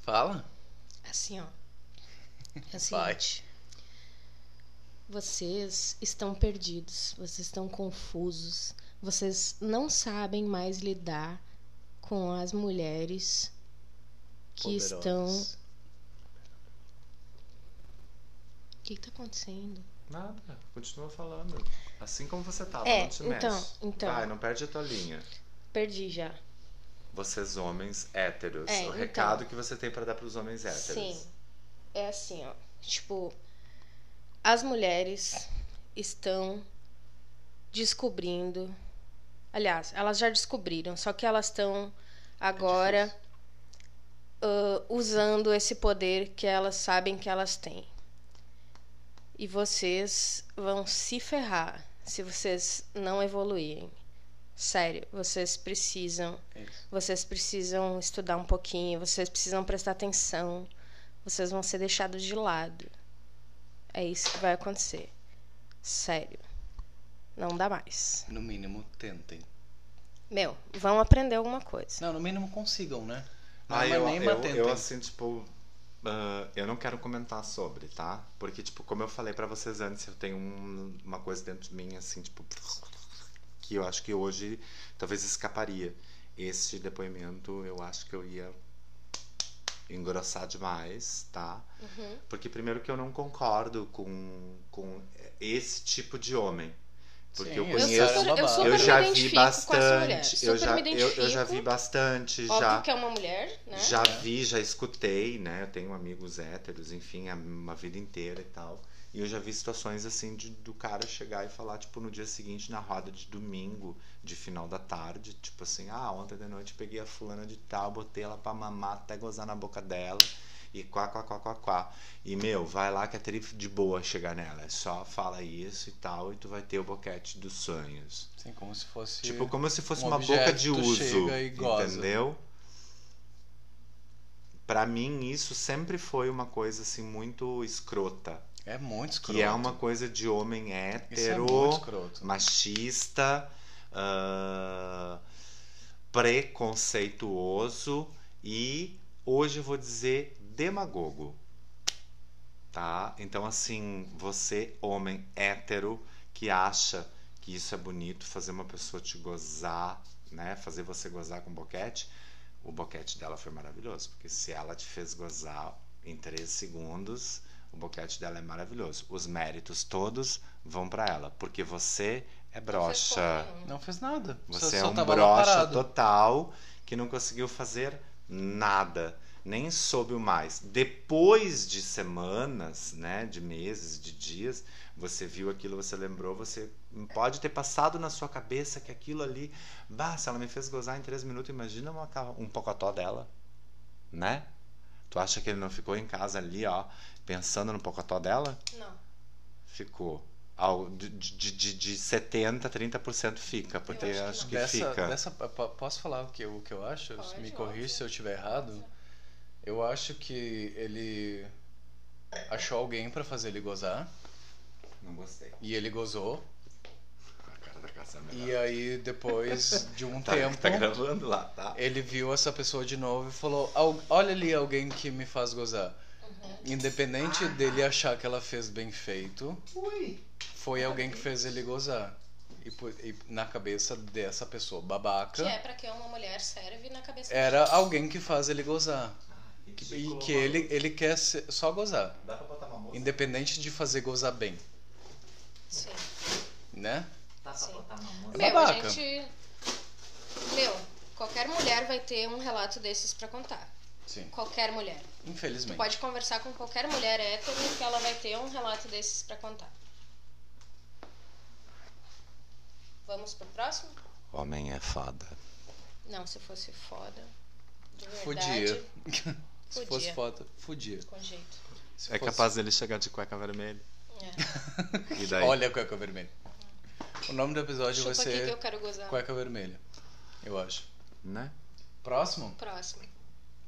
Fala? Assim, ó. É o seguinte. Vocês estão perdidos. Vocês estão confusos. Vocês não sabem mais lidar com as mulheres que Poderosas. estão. O que, que tá acontecendo? Nada, continua falando. Assim como você tava, é, não te então, mexe. Então. Vai, não perde a tua linha. Perdi já. Vocês homens héteros. É, o então, recado que você tem pra dar pros homens héteros. Sim. É assim, ó. Tipo, as mulheres estão descobrindo... Aliás, elas já descobriram, só que elas estão agora é uh, usando esse poder que elas sabem que elas têm. E vocês vão se ferrar se vocês não evoluírem. Sério, vocês precisam, Isso. vocês precisam estudar um pouquinho, vocês precisam prestar atenção, vocês vão ser deixados de lado. É isso que vai acontecer. Sério. Não dá mais. No mínimo, tentem. Meu, vão aprender alguma coisa. Não, no mínimo consigam, né? Não, ah, eu, eu, eu assim, tipo... Uh, eu não quero comentar sobre, tá? Porque, tipo, como eu falei pra vocês antes, eu tenho um, uma coisa dentro de mim, assim, tipo... Que eu acho que hoje, talvez escaparia. Este depoimento, eu acho que eu ia engrossar demais, tá? Uhum. Porque, primeiro, que eu não concordo com, com esse tipo de homem. Porque Sim, eu conheço, eu, super, eu, super eu já vi bastante, eu já, eu, eu já vi bastante, Óbvio já, que é uma mulher, né? já é. vi, já escutei, né? Eu tenho amigos héteros, enfim, uma vida inteira e tal, e eu já vi situações assim de, do cara chegar e falar, tipo, no dia seguinte, na roda de domingo, de final da tarde, tipo assim, ah, ontem de noite peguei a fulana de tal, botei ela pra mamar até gozar na boca dela, e quá, quá, quá, quá, quá. E, meu, vai lá que é trip de boa chegar nela. É só fala isso e tal, e tu vai ter o boquete dos sonhos. Sim, como se fosse... Tipo, como se fosse um uma boca de uso, entendeu? Pra mim, isso sempre foi uma coisa, assim, muito escrota. É muito escroto. E é uma coisa de homem hétero, é machista, uh, preconceituoso e, hoje eu vou dizer... demagogo, tá? Então, assim, você, homem hétero, que acha que isso é bonito, fazer uma pessoa te gozar, né? Fazer você gozar com boquete, o boquete dela foi maravilhoso, porque se ela te fez gozar em três segundos, o boquete dela é maravilhoso. Os méritos todos vão pra ela, porque você é broxa. Não fez nada. Você, você é um broxa total que não conseguiu fazer nada. Nem soube mais. Depois de semanas, né, de meses, de dias, você viu aquilo, você lembrou, você pode ter passado na sua cabeça que aquilo ali, bah, se ela me fez gozar em três minutos, imagina uma, um pocotó dela, né? Tu acha que ele não ficou em casa ali, ó, pensando no pocotó dela? Não. Ficou. De, de, de, de setenta por cento, trinta por cento fica, porque eu acho que, acho que fica. Dessa, dessa, posso falar o que eu, o que eu acho? Pode, me corrija se eu estiver errado. Eu acho que ele achou alguém pra fazer ele gozar. Não gostei. E ele gozou. A cara da caça é melhor. E aí, depois de um tá, tempo... Tá gravando lá, tá? Ele viu essa pessoa de novo e falou... Olha ali alguém que me faz gozar. Uhum. Independente ah. dele achar que ela fez bem feito... Ui. Foi ah, alguém que fez ele gozar. E, e na cabeça dessa pessoa babaca... Que é pra que uma mulher serve na cabeça dela. Era alguém que faz ele gozar. Que, e que ele, ele quer ser, só gozar. Dá pra botar uma moça? Independente de fazer gozar bem. Sim. Né? Dá pra Sim. botar uma moça? Meu, a gente... Meu, qualquer mulher vai ter um relato desses pra contar. Sim. Qualquer mulher. Infelizmente. Tu pode conversar com qualquer mulher hétero que ela vai ter um relato desses pra contar. Vamos pro próximo? Homem é foda. Não, se fosse foda... Fudia. Se fosse foto, fudia. Com jeito. Se é fosse... capaz dele chegar de cueca vermelha. É. E daí? Olha a cueca vermelha. O nome do episódio Chupa vai ser que eu quero gozar. Cueca vermelha. Eu acho. Né? Próximo? Próximo.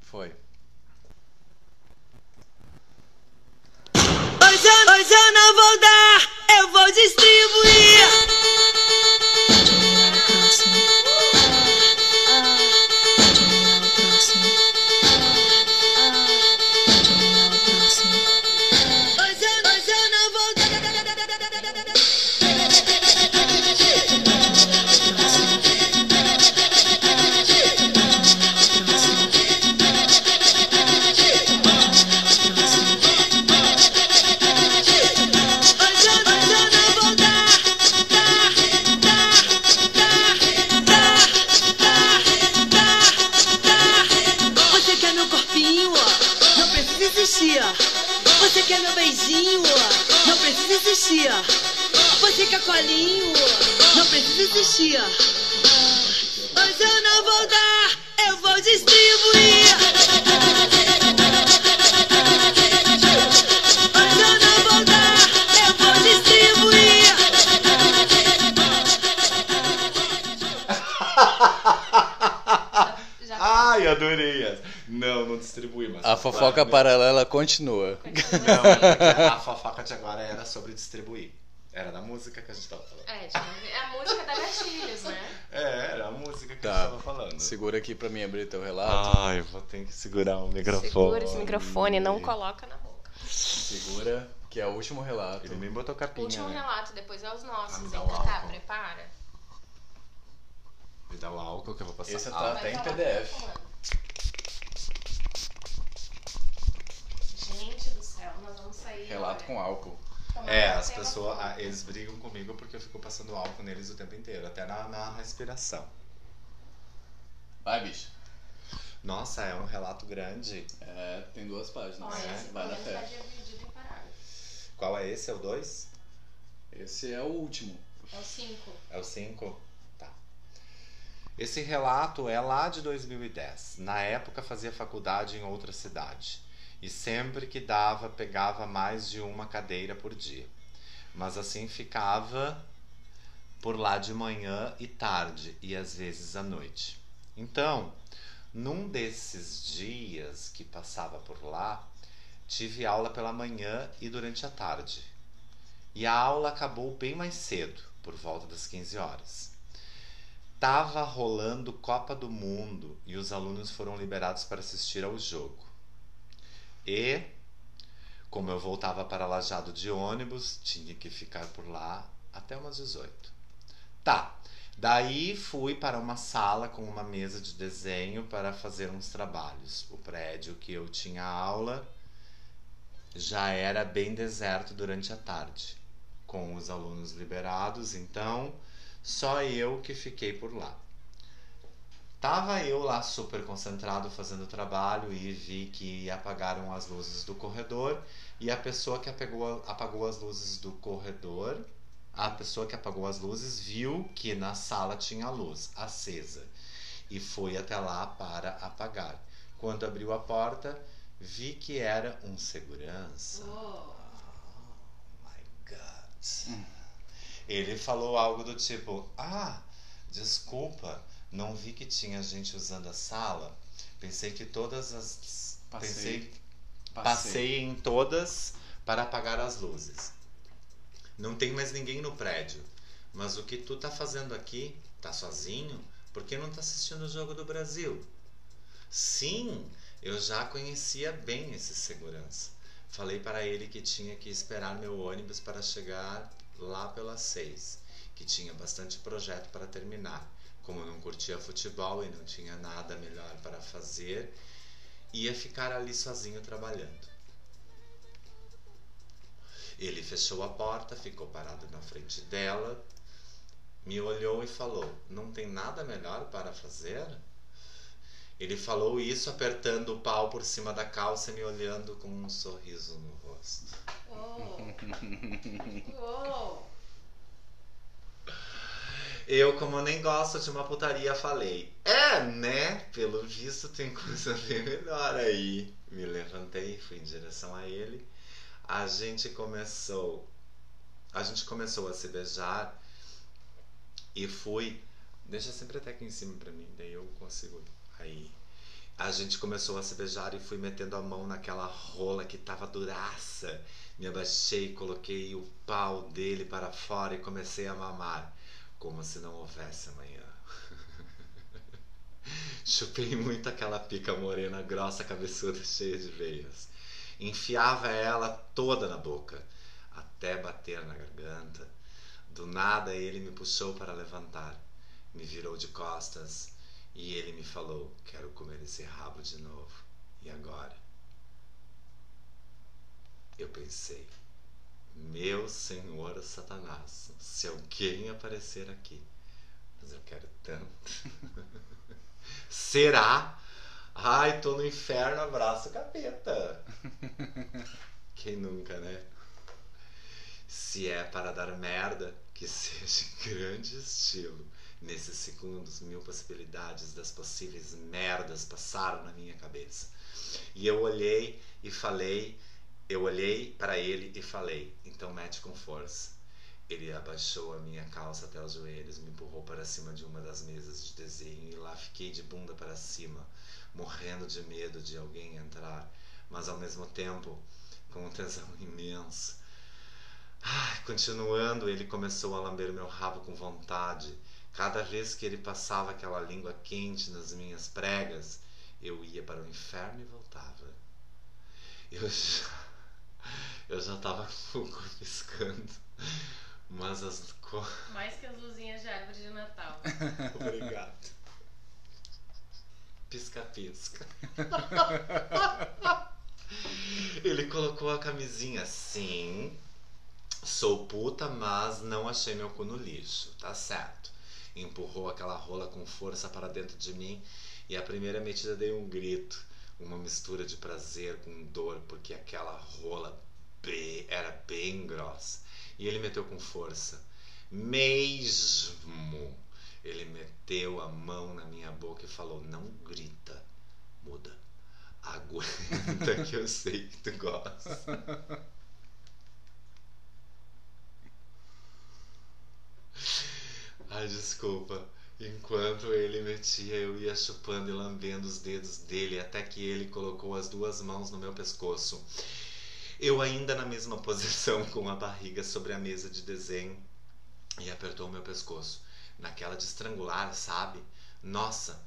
Foi. Hoje eu, hoje eu não vou dar, eu vou distribuir. Hoje eu não vou dar, beijinho, ó, não precisa insistir. Você quer meu beijinho, ó, não precisa insistir. Você quer colinho, ó, não precisa insistir. Mas eu não vou dar, eu vou distribuir. Ai, adorei essa. Não, não distribuí, mas... A fofoca claro, paralela continua. Não, a fofoca de agora era sobre distribuir. Era da música que a gente tava falando. É, é a música da Gatilhos, né? É, era a música que tá. a gente tava falando. Segura aqui pra mim abrir teu relato. Ah, eu vou ter que segurar o microfone. Segura esse microfone, não coloca na boca. Segura, que é o último relato. Ele me botou capinha, Último né? relato, depois é os nossos. Vem cá, tá, prepara. Me dá o álcool que eu vou passar. Esse tá até em P D F. Gente do céu, nós vamos sair. Relato com álcool. É, as pessoas, eles brigam comigo porque eu fico passando álcool neles o tempo inteiro, até na, na respiração. Vai, bicho. Nossa, é um relato grande. É, tem duas páginas. É, vai na fé. Qual é esse? É o dois? Esse é o último. É o cinco. É o cinco? Esse relato é lá de dois mil e dez. Na época fazia faculdade em outra cidade. E sempre que dava, pegava mais de uma cadeira por dia. Mas assim ficava por lá de manhã e tarde, e às vezes à noite. Então, num desses dias que passava por lá, tive aula pela manhã e durante a tarde. E a aula acabou bem mais cedo, por volta das quinze horas. Tava rolando Copa do Mundo e os alunos foram liberados para assistir ao jogo. E, como eu voltava para Lajado de ônibus, tinha que ficar por lá até umas dezoito. Tá, daí fui para uma sala com uma mesa de desenho para fazer uns trabalhos. O prédio que eu tinha aula já era bem deserto durante a tarde. Com os alunos liberados, então... só eu que fiquei por lá. Tava eu lá super concentrado fazendo o trabalho e vi que apagaram as luzes do corredor e a pessoa que apagou, apagou as luzes do corredor, a pessoa que apagou as luzes viu que na sala tinha luz acesa e foi até lá para apagar. Quando abriu a porta, vi que era um segurança. Oh, oh my God. Hum. Ele falou algo do tipo: ah, desculpa, não vi que tinha gente usando a sala. Pensei que todas as... Passei, pensei, passei. passei em todas para apagar as luzes. Não tem mais ninguém no prédio. Mas o que tu tá fazendo aqui? Tá sozinho? Por que não tá assistindo o jogo do Brasil? Sim, eu já conhecia bem esse segurança. Falei para ele que tinha que esperar meu ônibus para chegar... lá pelas seis, que tinha bastante projeto para terminar. Como eu não curtia futebol e não tinha nada melhor para fazer, ia ficar ali sozinho trabalhando. Ele fechou a porta, ficou parado na frente dela, me olhou e falou: não tem nada melhor para fazer? Ele falou isso apertando o pau por cima da calça e me olhando com um sorriso no rosto. Oh. Oh. Eu, como nem gosto de uma putaria, falei: é, né? Pelo visto tem coisa bem melhor aí. Me levantei e fui em direção a ele. A gente começou... A gente começou a se beijar e fui... Deixa sempre até aqui em cima pra mim, daí eu consigo... Aí a gente começou a se beijar e fui metendo a mão naquela rola que tava duraça. Me abaixei, coloquei o pau dele para fora e comecei a mamar, como se não houvesse amanhã. Chupei muito aquela pica morena, grossa, cabeçuda, cheia de veias. Enfiava ela toda na boca, até bater na garganta. Do nada ele me puxou para levantar, me virou de costas. E ele me falou: quero comer esse rabo de novo. E agora? Eu pensei: meu senhor Satanás, se alguém aparecer aqui, mas eu quero tanto. Será? Ai, tô no inferno, abraço capeta. Quem nunca, né? Se é para dar merda, que seja em grande estilo. Nesses segundos, mil possibilidades das possíveis merdas passaram na minha cabeça. E eu olhei e falei, eu olhei para ele e falei, então mete com força. Ele abaixou a minha calça até os joelhos, me empurrou para cima de uma das mesas de desenho e lá fiquei de bunda para cima, morrendo de medo de alguém entrar, mas ao mesmo tempo com um tesão imenso. Ah, continuando, ele começou a lamber meu rabo com vontade. Cada vez que ele passava aquela língua quente nas minhas pregas, eu ia para o inferno e voltava. Eu já, eu já tava fogo piscando, mas as co... mais que as luzinhas de árvore de Natal. Obrigado. Pisca-pisca. Ele colocou a camisinha assim. Sou puta, mas não achei meu cu no lixo. Tá certo. Empurrou aquela rola com força para dentro de mim e a primeira metida dei um grito. Uma mistura de prazer com dor, porque aquela rola bem, era bem grossa. E ele meteu com força. Mesmo. Ele meteu a mão na minha boca e falou, não grita, muda. Aguenta que eu sei que tu gosta. Ai, desculpa. Enquanto ele metia, eu ia chupando e lambendo os dedos dele, até que ele colocou as duas mãos no meu pescoço. Eu ainda na mesma posição, com a barriga sobre a mesa de desenho, e apertou o meu pescoço. Naquela de estrangular, sabe? Nossa,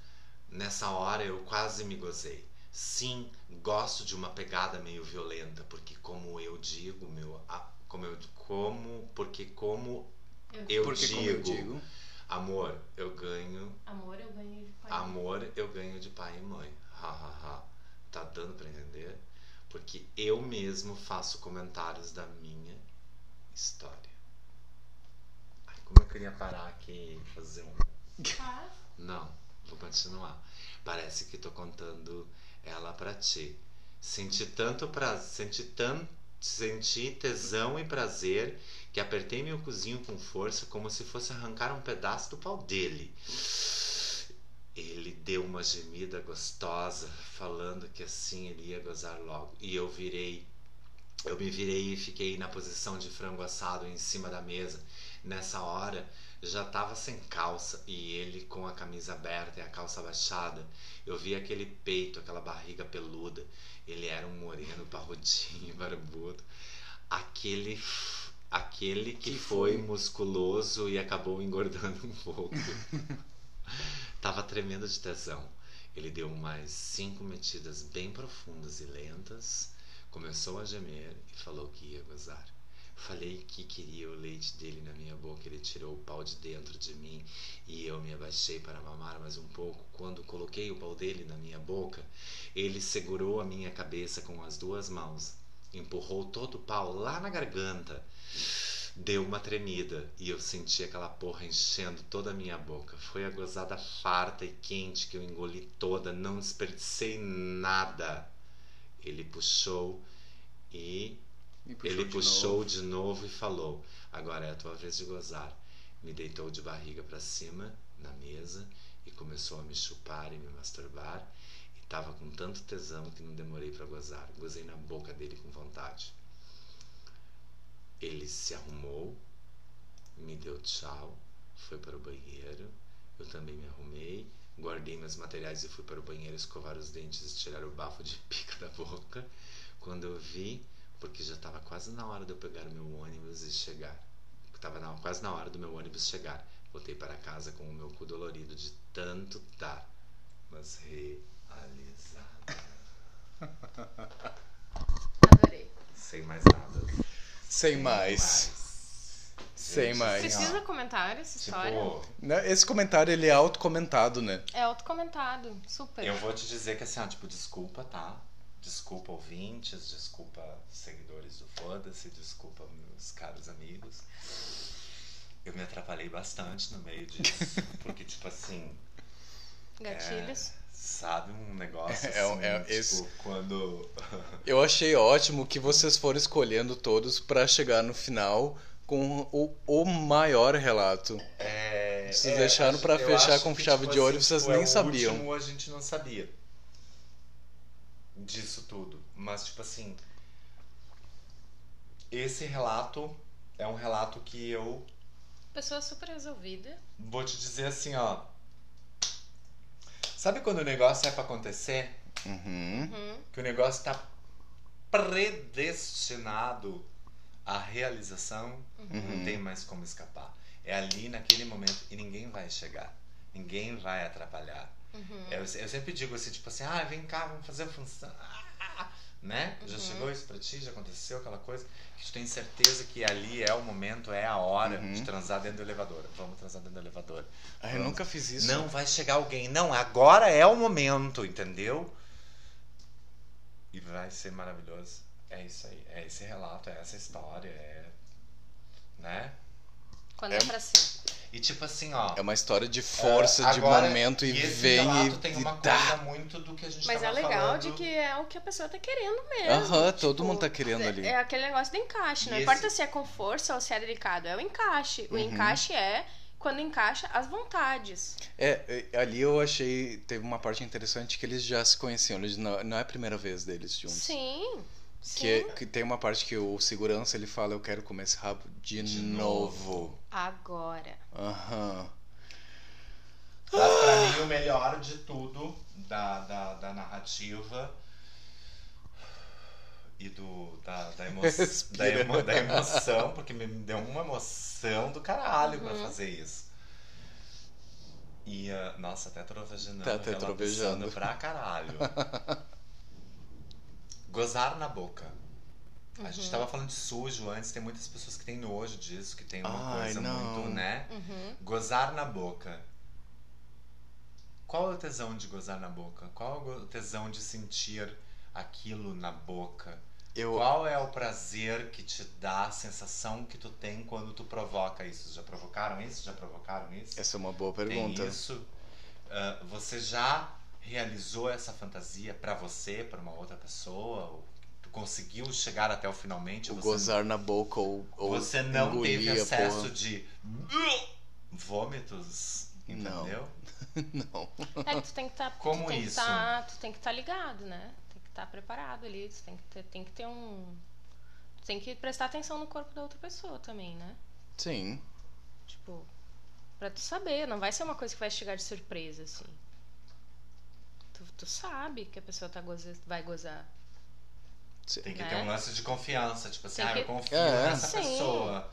nessa hora eu quase me gozei. Sim, gosto de uma pegada meio violenta, porque como eu digo, meu... Como eu... Como... Porque como eu, porque digo, como eu digo... Amor, eu ganho... Amor, eu ganho de pai. Amor, eu ganho de pai e mãe. Ha, ha, ha. Tá dando pra entender? Porque eu mesmo faço comentários da minha história. Ai, como eu queria parar aqui e fazer um... Ah. Não, vou continuar. Parece que tô contando ela pra ti. Senti tanto prazer, senti, tan... senti tesão e prazer que apertei meu cozinho com força como se fosse arrancar um pedaço do pau dele. Ele deu uma gemida gostosa, falando que assim ele ia gozar logo. E eu virei, eu me virei e fiquei na posição de frango assado em cima da mesa. Nessa hora, já tava sem calça e ele com a camisa aberta e a calça baixada. Eu vi aquele peito, aquela barriga peluda. Ele era um moreno parrudinho, barbudo. Aquele, aquele que, que foi, foi musculoso e acabou engordando um pouco. Tava tremendo de tesão. Ele deu mais cinco metidas bem profundas e lentas. Começou a gemer e falou que ia gozar. Falei que queria o leite dele na minha boca. Ele tirou o pau de dentro de mim e eu me abaixei para mamar mais um pouco. Quando coloquei o pau dele na minha boca, ele segurou a minha cabeça com as duas mãos. Empurrou todo o pau lá na garganta. Deu uma tremida e eu senti aquela porra enchendo toda a minha boca. Foi a gozada farta e quente que eu engoli toda, não desperdicei nada. Ele puxou e... e puxou ele de puxou novo. de novo e falou, agora é a tua vez de gozar. Me deitou de barriga para cima, na mesa, e começou a me chupar e me masturbar. E tava com tanto tesão que não demorei para gozar. Gozei na boca dele com vontade. Ele se arrumou, me deu tchau, foi para o banheiro. Eu também me arrumei, guardei meus materiais e fui para o banheiro escovar os dentes e tirar o bafo de pica da boca. Quando eu vi, porque já estava quase na hora de eu pegar o meu ônibus e chegar. Estava quase na hora do meu ônibus chegar. Voltei para casa com o meu cu dolorido de tanto dar, mas realizada. Adorei. Sem mais nada. Sem mais. Sem mais. Gente, mais. Precisa ó. comentar essa história? Tipo, esse comentário, ele é autocomentado, né? É autocomentado, super. Eu vou te dizer que assim, ó, tipo, desculpa, tá? Desculpa ouvintes, desculpa seguidores do Foda-se, desculpa meus caros amigos. Eu me atrapalhei bastante no meio disso, porque tipo assim... Gatilhos. É... Sabe um negócio assim, é, é, tipo, esse... quando... Eu achei ótimo que vocês foram escolhendo todos pra chegar no final com o, o maior relato. É, vocês é, deixaram pra acho, fechar com que, chave tipo, de ouro assim, vocês tipo, nem é, sabiam. O último a gente não sabia disso tudo. Mas, tipo assim, esse relato é um relato que eu... Pessoa super resolvida. Vou te dizer assim, ó. Sabe quando o negócio é pra acontecer? Uhum. Uhum. Que o negócio tá predestinado à realização, uhum. Não tem mais como escapar. É ali naquele momento e ninguém vai chegar. Ninguém vai atrapalhar. Uhum. Eu, eu sempre digo assim, tipo assim, ah, vem cá, vamos fazer a função. Ah, né? Uhum. Já chegou isso pra ti? Já aconteceu aquela coisa? Que tu tem certeza que ali é o momento, é a hora uhum. de transar dentro do elevador. Vamos transar dentro do elevador. Ah, eu nunca fiz isso. Não vai chegar alguém. Não, agora é o momento, entendeu? E vai ser maravilhoso. É isso aí. É esse relato, é essa história. É... Né? Quando é, é pra si. E tipo assim, ó... É uma história de força, é, de agora, momento e, e vem e... tem uma coisa tá. muito do que a gente Mas é legal falando. De que é o que a pessoa tá querendo mesmo. Aham, tipo, todo mundo tá querendo é, ali. É aquele negócio do encaixe, não né? importa esse... se é com força ou se é delicado. É o encaixe. O uhum. encaixe é... Quando encaixa as vontades. É, ali eu achei... Teve uma parte interessante que eles já se conheciam. Eles não, não é a primeira vez deles juntos. Sim... Que, que tem uma parte que o segurança ele fala: eu quero comer esse rabo de, de novo. novo. Agora. Aham. Uhum. Mas pra mim, o melhor de tudo da, da, da narrativa e do, da, da, emo... da, emo... da emoção, porque me deu uma emoção do caralho uhum. pra fazer isso. E, uh, nossa, até trovejando. Tá até trovejando pra caralho. Gozar na boca. Uhum. A gente tava falando de sujo antes. Tem muitas pessoas que têm nojo disso. Que tem uma Ai, coisa não. muito, né? Uhum. Gozar na boca. Qual é o tesão de gozar na boca? Qual é o tesão de sentir aquilo na boca? Eu... Qual é o prazer que te dá a sensação que tu tem quando tu provoca isso? Já provocaram isso? Já provocaram isso? Essa é uma boa pergunta. Tem isso? Uh, você já... realizou essa fantasia pra você, pra uma outra pessoa? Ou tu conseguiu chegar até o finalmente? O gozar não... na boca ou, ou você não engolia, teve acesso porra. De vômitos, entendeu? Não. não. É que tu tem que tá, estar, tu tem que estar tá ligado, né? Tem que estar tá preparado ali. Tu tem que ter, tem que ter um, tu tem que prestar atenção no corpo da outra pessoa também, né? Sim. Tipo, pra tu saber, não vai ser uma coisa que vai chegar de surpresa assim. Tu sabe que a pessoa tá goze... vai gozar. Tem que né? ter um lance de confiança. Tipo assim, que... ah, eu confio é. nessa sim. pessoa.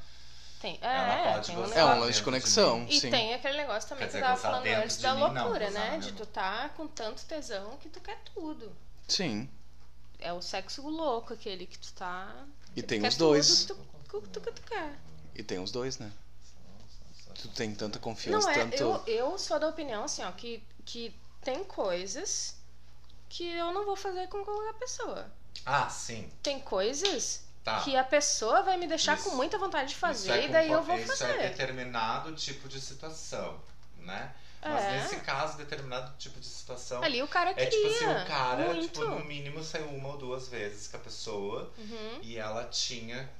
Tem... É, ela pode tem gozar. É um lance de conexão. De e sim. tem aquele negócio também Quer que dizer, eu tava falando antes da mim, loucura, não, né? De tu tá com tanto tesão que tu quer tudo. Sim. É o sexo louco aquele que tu tá. E tem os dois. Tu, tu, tu, tu quer. E tem os dois, né? Tu tem tanta confiança. Não, é, tanto... eu, eu sou da opinião, assim, ó, que. que tem coisas que eu não vou fazer com qualquer pessoa. Ah, sim. Tem coisas tá. que a pessoa vai me deixar isso, com muita vontade de fazer é e daí eu vou fazer. Isso é determinado tipo de situação, né? É. Mas nesse caso, determinado tipo de situação... Ali o cara queria. É tipo assim, o cara, tipo, no mínimo, saiu uma ou duas vezes com a pessoa uhum. e ela tinha...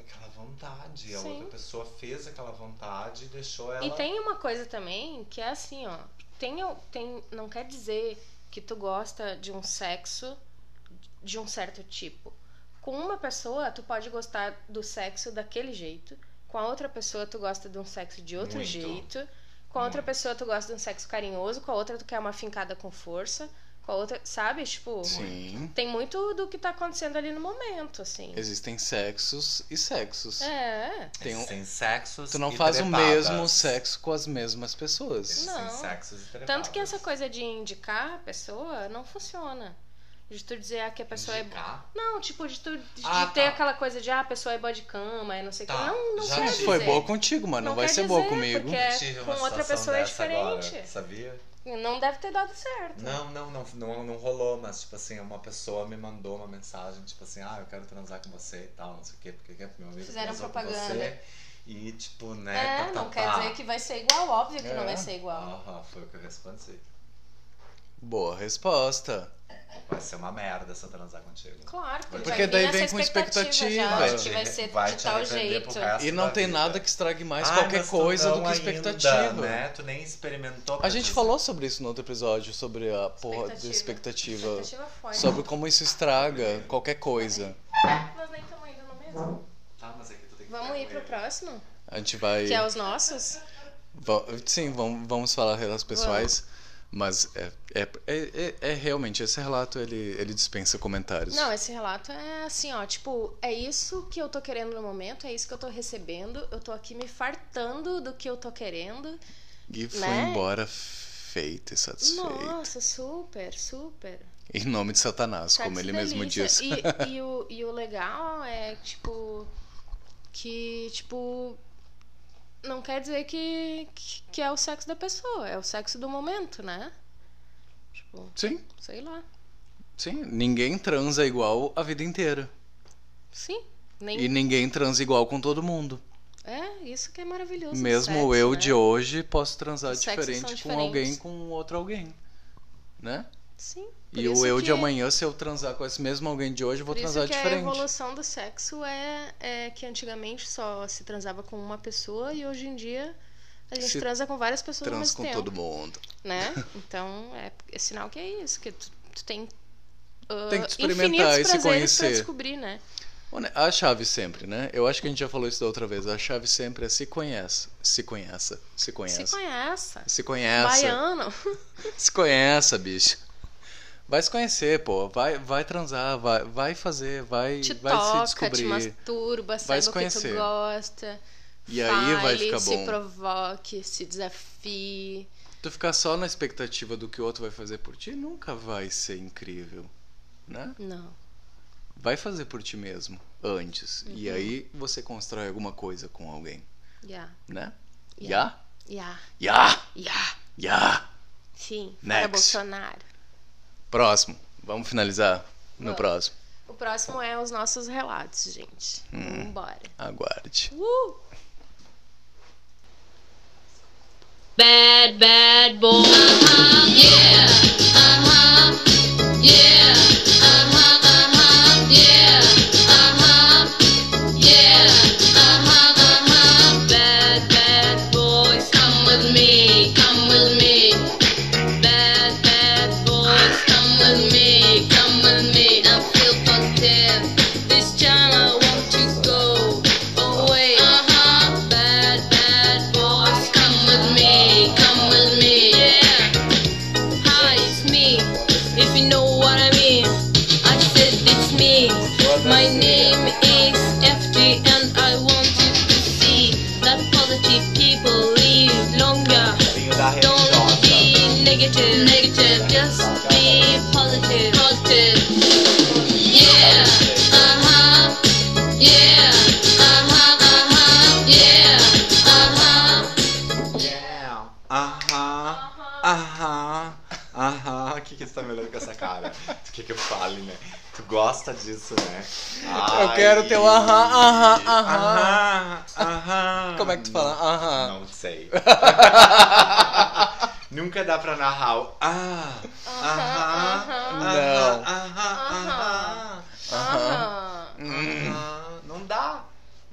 aquela vontade, sim. a outra pessoa fez aquela vontade e deixou ela... E tem uma coisa também que é assim, ó, tem, tem, não quer dizer que tu gosta de um sexo de um certo tipo. Com uma pessoa tu pode gostar do sexo daquele jeito, com a outra pessoa tu gosta de um sexo de outro Muito. jeito, com a Muito. outra pessoa tu gosta de um sexo carinhoso, com a outra tu quer uma fincada com força... com a outra, sabe? Tipo, Sim. tem muito do que tá acontecendo ali no momento, assim. Existem sexos e sexos. É. Tem um... Existem sexos e Tu não e faz trepadas. o mesmo sexo com as mesmas pessoas. Existem não. sexos e trepadas. Tanto que essa coisa de indicar a pessoa não funciona. De tu dizer ah, que a pessoa indicar? é... Não, tipo, de tu de ah, ter tá. aquela coisa de ah, a pessoa é boa de cama, é não sei o tá. que. Não, não Já quer dizer. Foi boa contigo, mas não, não vai ser boa comigo. Porque com outra pessoa é diferente. Agora, sabia? Não deve ter dado certo. Não, não, não, não, não rolou, mas tipo assim, uma pessoa me mandou uma mensagem, tipo assim, ah, eu quero transar com você e tal, não sei o quê, porque é meu amigo. Fizeram propaganda. Com você, e tipo, né? É, tá, tá, não tá, quer tá. dizer que vai ser igual, óbvio que é. não vai ser igual. Aham, foi o que eu respondi. Boa resposta. Vai ser uma merda se eu transar contigo. Claro, porque, porque daí vem com expectativa. expectativa já, de que vai ser vai de tal jeito. E não tem vida. nada que estrague mais Ai, qualquer coisa do que expectativa. Ainda, né? Tu nem experimentou. A gente dizer. falou sobre isso no outro episódio, sobre a porra da expectativa. expectativa foi, sobre né? como isso estraga qualquer coisa. Nós nem estamos indo no mesmo. Tá, mas aqui tu tem que vamos ir pro ele. próximo? A gente vai. Que é os nossos? Va Sim, vamos, vamos falar relações pessoais. Vamos. Mas é, é, é, é realmente, esse relato, ele, ele dispensa comentários. Não, esse relato é assim, ó, tipo, é isso que eu tô querendo no momento, é isso que eu tô recebendo, eu tô aqui me fartando do que eu tô querendo. E foi né? embora feito e satisfeito. Nossa, super, super. Em nome de Satanás, Satis como ele delícia. mesmo diz. E, e, o, e o legal é, tipo, que, tipo... não quer dizer que, que, que é o sexo da pessoa, é o sexo do momento, né? Tipo, Sim. sei lá. Sim, ninguém transa igual a vida inteira. Sim. Nem... E ninguém transa igual com todo mundo. É, isso que é maravilhoso. Mesmo sexo, eu né? de hoje posso transar Os diferente com alguém, com outro alguém, né? Sim. E o eu que... de amanhã, se eu transar com esse mesmo alguém de hoje, eu vou por transar isso que diferente. A evolução do sexo é, é que antigamente só se transava com uma pessoa e hoje em dia a gente se transa com várias pessoas ao mesmo tempo. Transa com todo mundo. Né? Então é, é sinal que é isso, que tu, tu tem, uh, tem que experimentar e se conhecer. Pra descobrir, né? A chave sempre, né? Eu acho que a gente já falou isso da outra vez. A chave sempre é se conhece. Se conheça. Se conheça. Se conheça. Se conheça. Baiano. Se conheça, bicho. Vai se conhecer, pô. Vai, vai transar, vai, vai fazer, vai, te vai toca, se descobrir. Te masturba, vai saiba o que tu gosta. E fale, aí vai ficar bom. Se provoque, se desafie. Tu ficar só na expectativa do que o outro vai fazer por ti nunca vai ser incrível, né? Não. Vai fazer por ti mesmo antes. Uhum. E aí você constrói alguma coisa com alguém. Yeah. Né? Yeah. Yeah. Yeah. Yeah. Yeah. Sim. Next. Para Bolsonaro. Próximo. Vamos finalizar no Bom, próximo. O próximo é os nossos relatos, gente. Hum, Vamos embora. Aguarde. Uh! Bad, bad boy. Uh-huh, yeah. Uh-huh, yeah. Uh-huh, uh-huh, yeah. Uh-huh, yeah. Uh-huh, uh-huh. Bad, bad boys, come with me, come with me. Come with me, come with me, I feel positive. This time I want to go away. Uh-huh. Bad, bad boys, come with me, come with me, yeah. Hi, it's me, if you know what I mean. I said it's me, my name is F T and I want you to see that positive people live longer. Don't be negative, negative, just be positive, positive. Yeah, uh-huh, yeah, uh-huh, uh-huh, yeah, uh-huh. Yeah, uh-huh, uh-huh, uh-huh. O que que você tá me olhando com essa cara? O que que eu falo, né? Tu gosta disso, né? Ai. Eu quero teu aham, aham, aham. Aham, como é que tu fala? Aham. Não, não sei. Nunca dá pra narrar o ah, aham, aham, aham, aham. Não dá.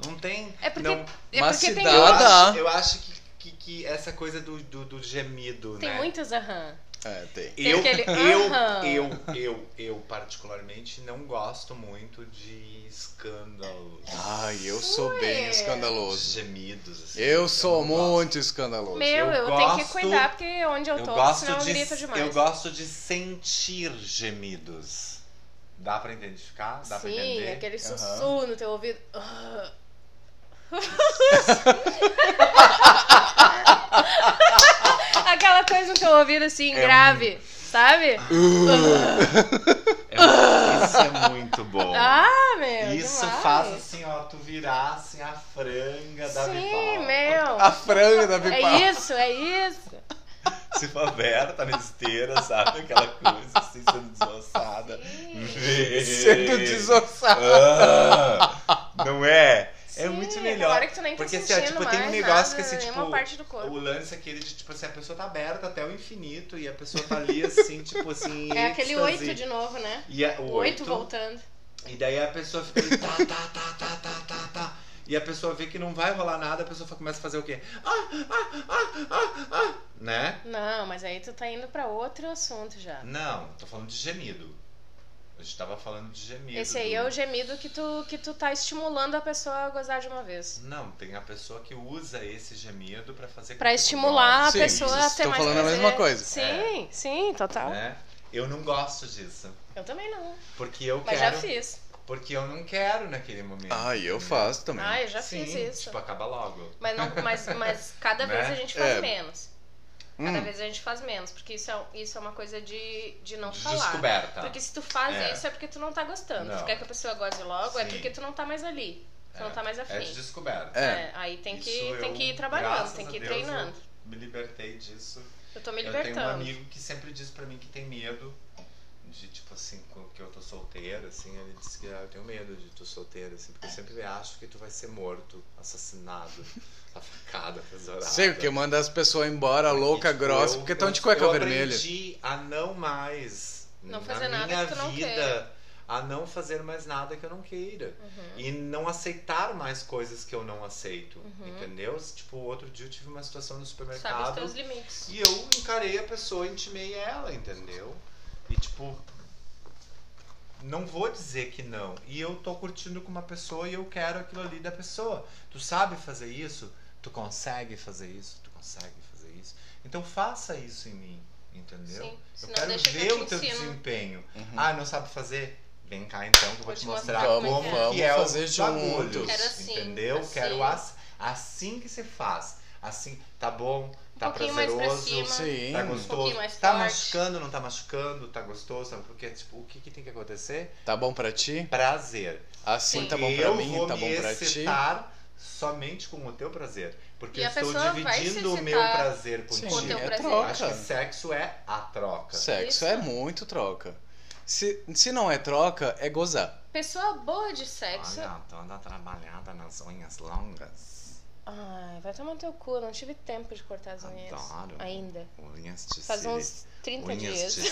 Não tem. É porque, não. É porque se tem... Dá, eu, dá. Acho, eu acho que, que, que essa coisa do, do, do gemido, tem né? Tem muitas aham. É, tem. Eu, aquele... eu, eu, eu, eu, eu, particularmente, não gosto muito de escândalos. Ai, eu sou Ué. bem escandaloso. Gemidos, assim. Eu sou eu muito gosto. escandaloso. Meu, eu, eu gosto... tenho que cuidar, porque onde eu, eu tô, gosto senão de... eu grito demais. Eu gosto de sentir gemidos. Dá pra identificar? Dá Sim, pra entender? Sim, aquele uhum. sussurro no teu ouvido. Aquela coisa que eu ouvi assim, é grave, um... sabe? Uh, é, isso é muito bom. Ah, meu. Isso demais. Faz assim, ó, tu virar assim a franga da Sim, Vipal. Sim, meu. A franga da Vipal. É isso, é isso. Se for aberta na esteira, sabe? Aquela coisa assim, sendo desossada. Sendo desossada. Ah, não é? É muito melhor. melhor. Agora que tu nem tá sentindo mais nada, porque tem um negócio que assim, tipo, parte do corpo. O lance aquele de, tipo assim, a pessoa tá aberta até o infinito e a pessoa tá ali assim, tipo assim... É aquele oito de novo, né? O oito voltando. E daí a pessoa fica ali, tá, tá, tá, tá, tá, tá, tá. E a pessoa vê que não vai rolar nada, a pessoa começa a fazer o quê? Ah, ah, ah, ah, ah, né? Não, mas aí tu tá indo pra outro assunto já. Não, tô falando de gemido. A gente tava falando de gemido. Esse aí do... é o gemido que tu, que tu tá estimulando a pessoa a gozar de uma vez. Não, tem a pessoa que usa esse gemido pra fazer... Pra estimular a sim, pessoa a ter mais prazer. Estão falando a mesma coisa. Sim, é. sim, total. É. Eu não gosto disso. Eu também não. Porque eu mas quero... Mas já fiz. Porque eu não quero naquele momento. Ah, e eu faço também. Ah, eu já Sim, fiz isso. Tipo, acaba logo. Mas, não, mas, mas cada vez né? a gente faz é. menos. Cada hum. vez a gente faz menos. Porque isso é, isso é uma coisa de, de não de falar. Descoberta. Porque se tu faz é. isso é porque tu não tá gostando. Não. Tu quer que a pessoa goze logo, Sim. é porque tu não tá mais ali. Tu é. não tá mais afim. É de descoberta. É. É. Aí tem que, tem que ir trabalhando, tem que ir treinando. Eu me libertei disso. Eu tô me libertando. Eu tenho um amigo que sempre diz pra mim que tem medo. De tipo assim, que eu tô solteiro, assim, ele disse que ah, eu tenho medo de tô solteiro, assim, porque eu sempre acho que tu vai ser morto, assassinado, afacado, tesourado. Sei, porque manda as pessoas embora louca, e, tipo, grossa, eu, porque estão de cueca vermelha. Eu aprendi a não mais, não fazer na nada minha que tu não vida, queira. a não fazer mais nada que eu não queira. Uhum. E não aceitar mais coisas que eu não aceito, uhum. entendeu? Tipo, outro dia eu tive uma situação no supermercado. Sabe os teus limites. E eu encarei a pessoa, intimei ela, entendeu? E tipo, não vou dizer que não. E eu tô curtindo com uma pessoa e eu quero aquilo ali da pessoa. Tu sabe fazer isso? Tu consegue fazer isso? Tu consegue fazer isso? Então faça isso em mim, entendeu? Sim. Eu Senão quero ver que eu o teu ensino. desempenho. Uhum. Ah, não sabe fazer? Vem cá então que eu vou, vou te mostrar como é que é os bagulhos, assim, entendeu? Assim. Quero as, assim que se faz. Assim, tá bom? Tá um prazeroso, cima, sim. tá gostoso, um mais tá machucando, não tá machucando, tá gostoso, sabe? Porque, tipo, o que que tem que acontecer? Tá bom pra ti? Prazer. Assim sim. tá bom pra eu mim, tá bom pra ti. Eu vou somente com o teu prazer, porque eu estou dividindo o meu prazer contigo. Sim, é troca. Acho que sexo é a troca. Sexo Isso. é muito troca. Se, se não é troca, é gozar. Pessoa boa de sexo... Olha, toda trabalhada nas unhas longas. Ai, vai tomar no teu cu, não tive tempo de cortar as unhas. Adoro. Ainda. Unhas de Faz cire. uns trinta unhas dias. De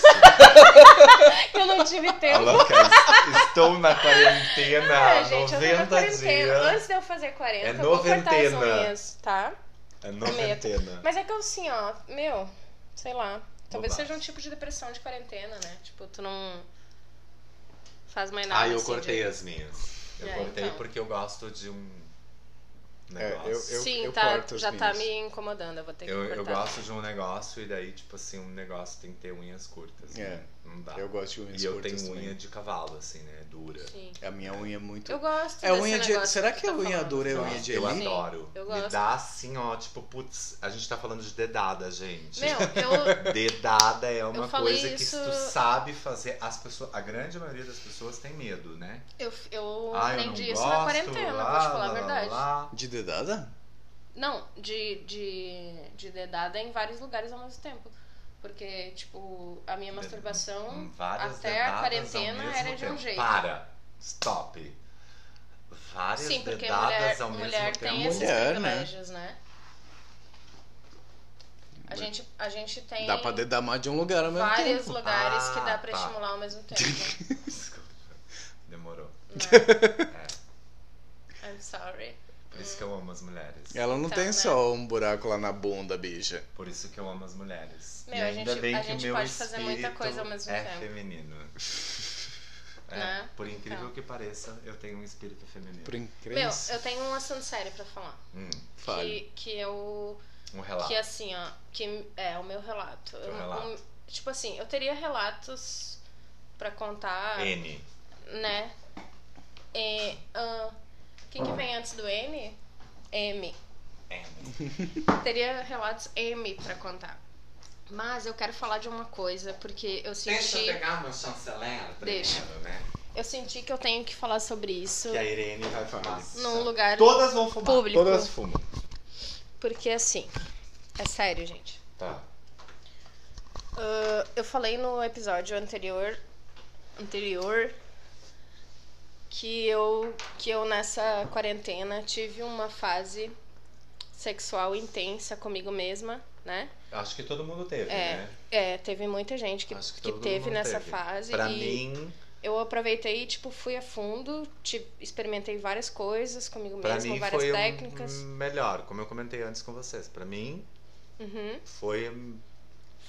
eu não tive tempo. Louca, estou na quarentena. É, gente, noventa eu tô na quarentena. Dias. Antes de eu fazer quarenta, é eu vou cortar as unhas, tá? É noventena. Mas é que eu assim, ó, meu, sei lá. Talvez Oba. seja um tipo de depressão de quarentena, né? Tipo, tu não faz mais nada. Ah, eu assim, cortei de... as minhas. Eu é, cortei então. porque eu gosto de um. É, eu, eu, Sim, eu tá, corto já tá me incomodando, eu vou ter que eu, cortar. Eu gosto de um negócio e daí, tipo assim, um negócio tem que ter unhas curtas, é. né? Não dá. Eu gosto de unhas e curtas. E eu tenho também. unha de cavalo, assim, né? Dura. Sim. A minha é. unha é muito... Eu gosto é unha de... Será que, que a unha falando. dura é eu unha de Eu Sim, adoro. Eu gosto. Me dá assim, ó, tipo, putz, a gente tá falando de dedada, gente. Meu, eu... Dedada é uma coisa que isso... se tu sabe fazer, as pessoas... A grande maioria das pessoas tem medo, né? Eu, eu ah, aprendi eu isso gosto, na quarentena, lá, vou te falar a verdade. De dedada? Não, de, de, de dedada em vários lugares ao mesmo tempo. Porque, tipo, a minha masturbação até a quarentena era de um jeito. Para! Stop! Várias Sim, porque dedadas mulher, ao mulher mesmo tem tempo. Esses privilégios, né? né? A gente, a gente tem... Dá pra dedar mais de um lugar ao mesmo tempo. Vários lugares ah, que dá pra tá. estimular ao mesmo tempo. Desculpa. Demorou. É. I'm sorry. Por isso que eu amo as mulheres. Ela não então, tem né? só um buraco lá na bunda, bicha. Por isso que eu amo as mulheres. Meu, e ainda a gente, bem a que gente meu pode fazer muita coisa ao mesmo é tempo. Feminino. É, né? Por incrível então. que pareça, eu tenho um espírito feminino. Por incrível. Meu, eu tenho um assunto sério pra falar. Hum, fale. Que, que eu. Um relato. Que assim, ó. Que, é, o meu relato. Eu, relato. Um, tipo assim, eu teria relatos pra contar. N. Né? E. Uh, Quem que vem antes do N? M. M. Teria relatos M pra contar. Mas eu quero falar de uma coisa, porque eu senti... Deixa eu pegar uma chancelera primeiro, né? Eu senti que eu tenho que falar sobre isso. Que a Irene vai fumar. Num lugar Todas vão fumar. Público. Todas fumam. Porque, assim, é sério, gente. Tá. Uh, eu falei no episódio anterior... Anterior... que eu, que eu nessa quarentena tive uma fase sexual intensa comigo mesma, né? Acho que todo mundo teve, é, né? É, teve muita gente que, que, que teve nessa teve. fase. Pra mim... Eu aproveitei e, tipo, fui a fundo, tipo, experimentei várias coisas comigo mesma, várias foi técnicas. Um melhor, como eu comentei antes com vocês. Pra mim, uhum. foi...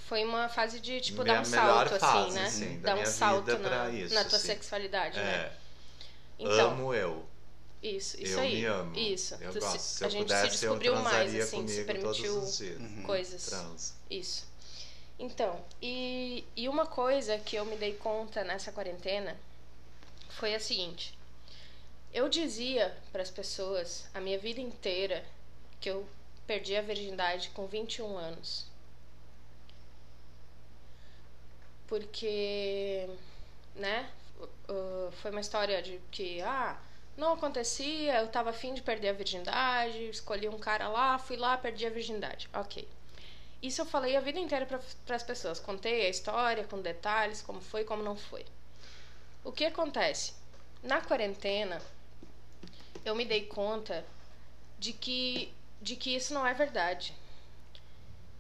Foi uma fase de, tipo, dar um salto, fase, assim, né? Sim, dar um salto na, isso, na tua sim. sexualidade, é. né? Então, amo eu. Isso, isso eu aí. Eu me amo. Isso. Eu tu gosto. Se, se eu a gente pudesse, se descobriu mais, assim, se permitiu coisas. Trans. Isso. Então, e, e uma coisa que eu me dei conta nessa quarentena foi a seguinte. Eu dizia para as pessoas a minha vida inteira que eu perdi a virgindade com vinte e um anos. Porque, né, foi uma história de que, ah, não acontecia, eu tava afim de perder a virgindade, escolhi um cara lá, fui lá, perdi a virgindade. Ok. Isso eu falei a vida inteira para as pessoas. Contei a história com detalhes, como foi, como não foi. O que acontece? Na quarentena, eu me dei conta de que, de que isso não é verdade.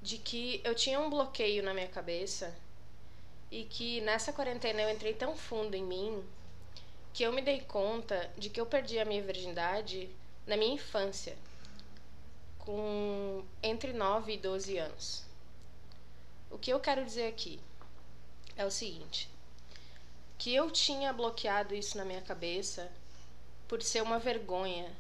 De que eu tinha um bloqueio na minha cabeça e que nessa quarentena eu entrei tão fundo em mim que eu me dei conta de que eu perdi a minha virgindade na minha infância. Com entre nove e doze anos. O que eu quero dizer aqui é o seguinte, que eu tinha bloqueado isso na minha cabeça por ser uma vergonha.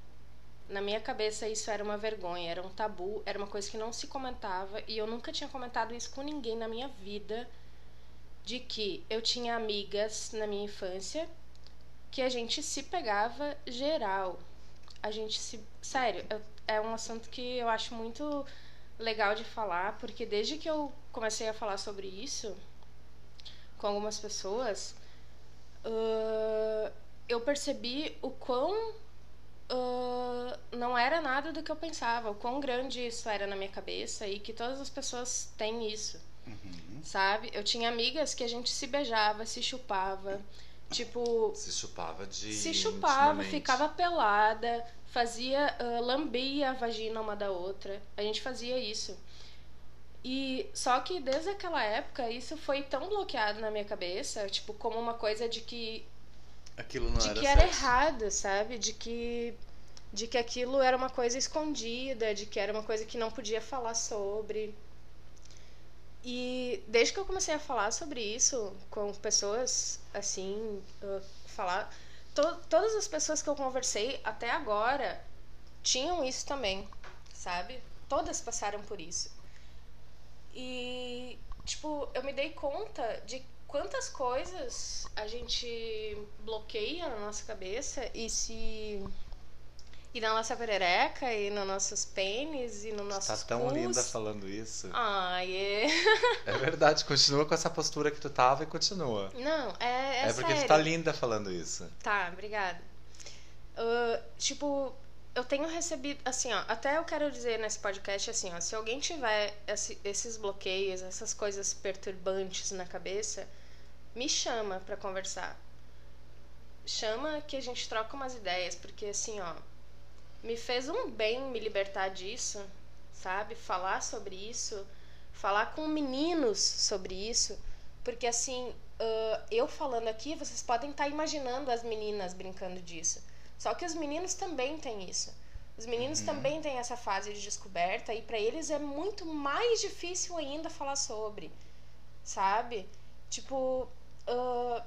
Na minha cabeça isso era uma vergonha, era um tabu, era uma coisa que não se comentava, e eu nunca tinha comentado isso com ninguém na minha vida, de que eu tinha amigas na minha infância que a gente se pegava geral. A gente se... Sério, eu é um assunto que eu acho muito legal de falar, porque desde que eu comecei a falar sobre isso com algumas pessoas, uh, eu percebi o quão uh, não era nada do que eu pensava, o quão grande isso era na minha cabeça e que todas as pessoas têm isso, uhum. sabe? Eu tinha amigas que a gente se beijava, se chupava, tipo... Se chupava de... Se chupava, ficava pelada... Fazia, uh, lambia a vagina uma da outra. A gente fazia isso. E só que desde aquela época isso foi tão bloqueado na minha cabeça, tipo, como uma coisa de que aquilo não de era que era sexo. Errado, sabe? De que de que aquilo era uma coisa escondida, de que era uma coisa que não podia falar sobre. E desde que eu comecei a falar sobre isso com pessoas assim, uh, falar todas as pessoas que eu conversei até agora tinham isso também, sabe? Todas passaram por isso. E, tipo, eu me dei conta de quantas coisas a gente bloqueia na nossa cabeça e se... E na nossa perereca, e nos nossos pênis, e no nosso cu. Tá tão cus. Linda falando isso. Ai, yeah. É verdade, continua com essa postura que tu tava e continua. Não, é, é, é sério. É porque tu tá linda falando isso. Tá, obrigada. Uh, tipo, eu tenho recebido, assim, ó, até eu quero dizer nesse podcast, assim, ó, se alguém tiver esse, esses bloqueios, essas coisas perturbantes na cabeça, me chama pra conversar. Chama que a gente troca umas ideias, porque, assim, ó, me fez um bem me libertar disso, sabe? Falar sobre isso, falar com meninos sobre isso, porque assim, uh, eu falando aqui, vocês podem estar imaginando as meninas brincando disso. Só que os meninos também têm isso. Os meninos uhum. também têm essa fase de descoberta e pra eles é muito mais difícil ainda falar sobre, sabe? Tipo... Uh,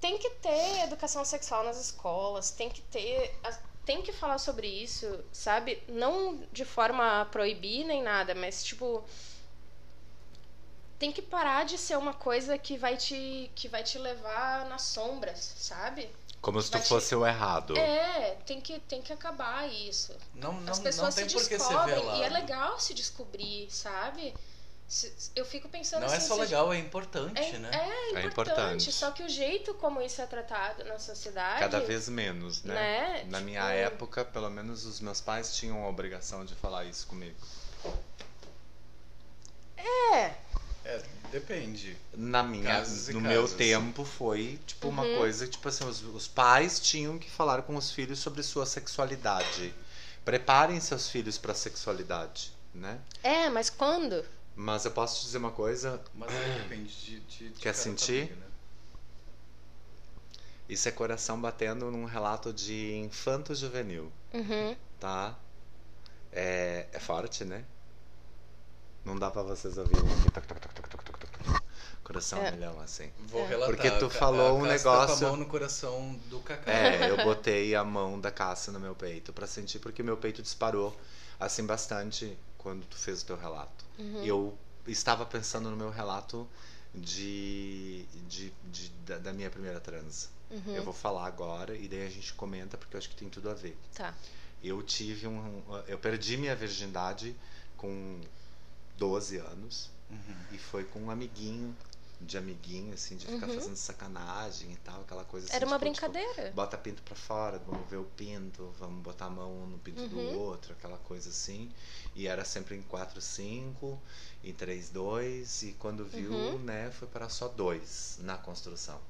tem que ter educação sexual nas escolas, tem que ter... As, tem que falar sobre isso, sabe? Não de forma a proibir nem nada, mas, tipo... Tem que parar de ser uma coisa que vai te, que vai te levar nas sombras, sabe? Como se vai tu te... fosse o errado. É, tem que, tem que acabar isso. Não, não, as pessoas não tem se descobrem e é legal se descobrir, sabe? Eu fico pensando não assim... Não é só legal, é importante, é, né? É, é, é importante, importante. Só que o jeito como isso é tratado na sociedade... Cada vez menos, né? né? Na tipo... minha época, pelo menos os meus pais tinham a obrigação de falar isso comigo. É... é Depende. Na minha, casos no casos. Meu tempo foi tipo uhum. uma coisa, tipo assim, os, os pais tinham que falar com os filhos sobre sua sexualidade. Preparem seus filhos para sexualidade, né? É, mas quando? Mas eu posso te dizer uma coisa. Mas aí depende de, de, de quer sentir? Família, né? Isso é coração batendo num relato de infanto-juvenil. Uhum. Tá? É, é forte, né? Não dá pra vocês ouvirem aqui. Coração é. Milhão, assim. Vou relatar. Porque tu falou um negócio. Com a mão no coração do Cacá. É, eu botei a mão da Cássia no meu peito pra sentir, porque meu peito disparou assim bastante quando tu fez o teu relato. Uhum. Eu estava pensando no meu relato de, de, de, da, da minha primeira transa. Uhum. Eu vou falar agora e daí a gente comenta, porque eu acho que tem tudo a ver. Tá. Eu tive um. Eu perdi minha virgindade com doze anos. Uhum. E foi com um amiguinho, de amiguinho, assim, de ficar uhum. fazendo sacanagem e tal, aquela coisa assim. Era uma tipo, brincadeira. Tipo, bota pinto pra fora, vamos ver o pinto, vamos botar a mão no pinto uhum. do outro, aquela coisa assim. E era sempre em quatro, cinco, em três, dois, e quando viu, uhum. né, foi para só dois na construção,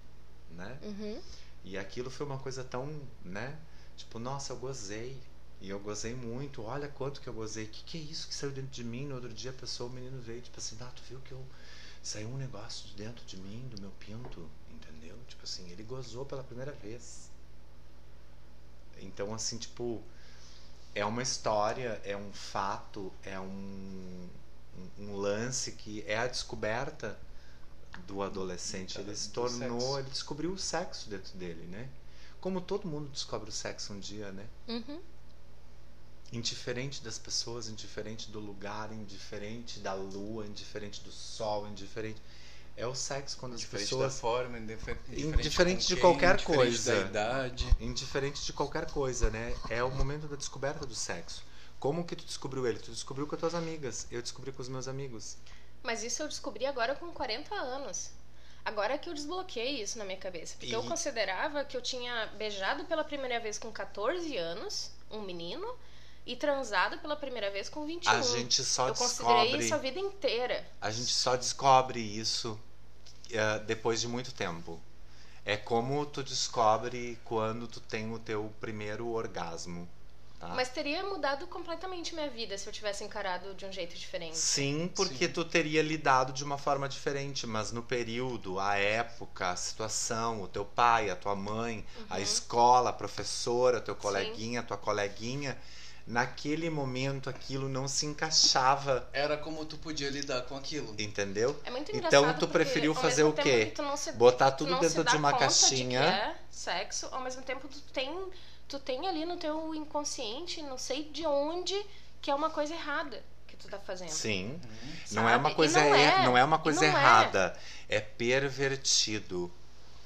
né? Uhum. E aquilo foi uma coisa tão, né, tipo, nossa, eu gozei. E eu gozei muito, olha quanto que eu gozei. O que, que é isso que saiu dentro de mim? No outro dia a pessoa, o menino veio, tipo assim, ah, tu viu que eu saiu um negócio de dentro de mim, do meu pinto, entendeu? Tipo assim, ele gozou pela primeira vez. Então, assim, tipo, é uma história, é um fato, é um, um, um lance que é a descoberta do adolescente. Ele se tornou, ele descobriu o sexo dentro dele, né? Como todo mundo descobre o sexo um dia, né? Uhum. Indiferente das pessoas, indiferente do lugar, indiferente da lua, indiferente do sol, indiferente... É o sexo quando as pessoas... Indiferente da forma, indifer... indiferente, indiferente de quem, qualquer indiferente coisa. Indiferente da idade. Indiferente de qualquer coisa, né? É o momento da descoberta do sexo. Como que tu descobriu ele? Tu descobriu com as tuas amigas. Eu descobri com os meus amigos. Mas isso eu descobri agora com quarenta anos. Agora que eu desbloqueei isso na minha cabeça. Porque e... eu considerava que eu tinha beijado pela primeira vez com catorze anos, um menino... E transado pela primeira vez com vinte e um. A gente só eu descobre... Eu considerei isso a vida inteira. A gente só descobre isso uh, depois de muito tempo. É como tu descobre quando tu tem o teu primeiro orgasmo. Tá? Mas teria mudado completamente minha vida se eu tivesse encarado de um jeito diferente. Sim, porque Sim. tu teria lidado de uma forma diferente. Mas no período, a época, a situação, o teu pai, a tua mãe, uhum. a escola, a professora, teu coleguinha, Sim. tua coleguinha... Naquele momento aquilo não se encaixava. Era como tu podia lidar com aquilo. Entendeu? É muito engraçado. Então tu preferiu fazer o quê? Se, botar tudo dentro de uma caixinha. De é sexo, ao mesmo tempo tu tem, tu tem ali no teu inconsciente, não sei de onde, que é uma coisa errada que tu tá fazendo. Sim. Hum, não, é uma coisa, não, é, não é uma coisa errada. É, é pervertido.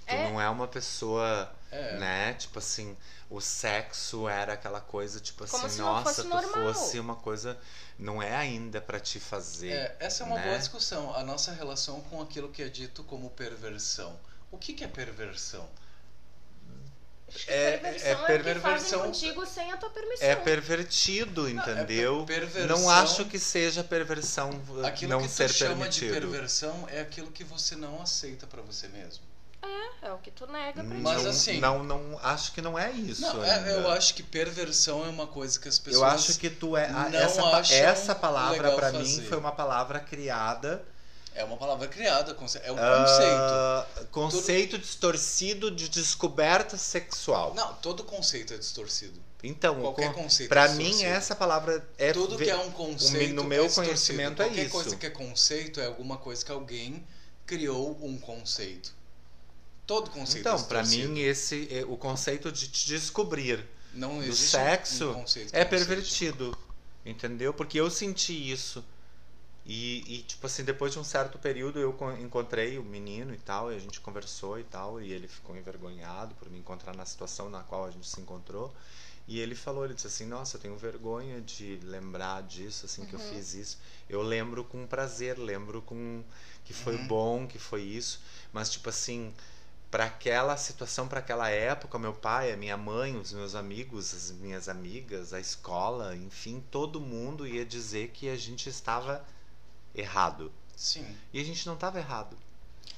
Tu é. Não é uma pessoa, é. Né? Tipo assim, o sexo era aquela coisa, tipo Como assim, nossa, tu normal. Fosse uma coisa... Não é ainda pra te fazer, é, essa é uma né? boa discussão, a nossa relação com aquilo que é dito como perversão. O que que é perversão? É, perversão é, é, é perversão contigo sem a tua permissão. É pervertido, entendeu? Não, é perversão, não acho que seja perversão aquilo não que ser permitido. Aquilo que tu chama de perversão é aquilo que você não aceita pra você mesmo. É, é o que tu nega pra Mas gente. Assim... Não, não, acho que não é isso não, ainda. Eu acho que perversão é uma coisa que as pessoas... Eu acho que tu é... A, não essa, acham essa palavra pra fazer. Mim foi uma palavra criada... É uma palavra criada, é um conceito. Uh, conceito todo... distorcido de descoberta sexual. Não, todo conceito é distorcido. Então, qualquer con... conceito pra é mim essa palavra é... Tudo que é um conceito No meu é conhecimento é Qualquer isso. Qualquer coisa que é conceito é alguma coisa que alguém criou um conceito. Todo conceito então, para mim, esse, o conceito de te descobrir não do sexo um é pervertido, entendeu? Porque eu senti isso. E, e, tipo assim, depois de um certo período, eu encontrei o menino e tal, e a gente conversou e tal, e ele ficou envergonhado por me encontrar na situação na qual a gente se encontrou. E ele falou, ele disse assim, nossa, eu tenho vergonha de lembrar disso, assim, uhum. que eu fiz isso. Eu lembro com prazer, lembro com que foi uhum. bom, que foi isso. Mas, tipo assim... Para aquela situação, para aquela época, meu pai, a minha mãe, os meus amigos, as minhas amigas, a escola, enfim, todo mundo ia dizer que a gente estava errado. Sim. E a gente não estava errado.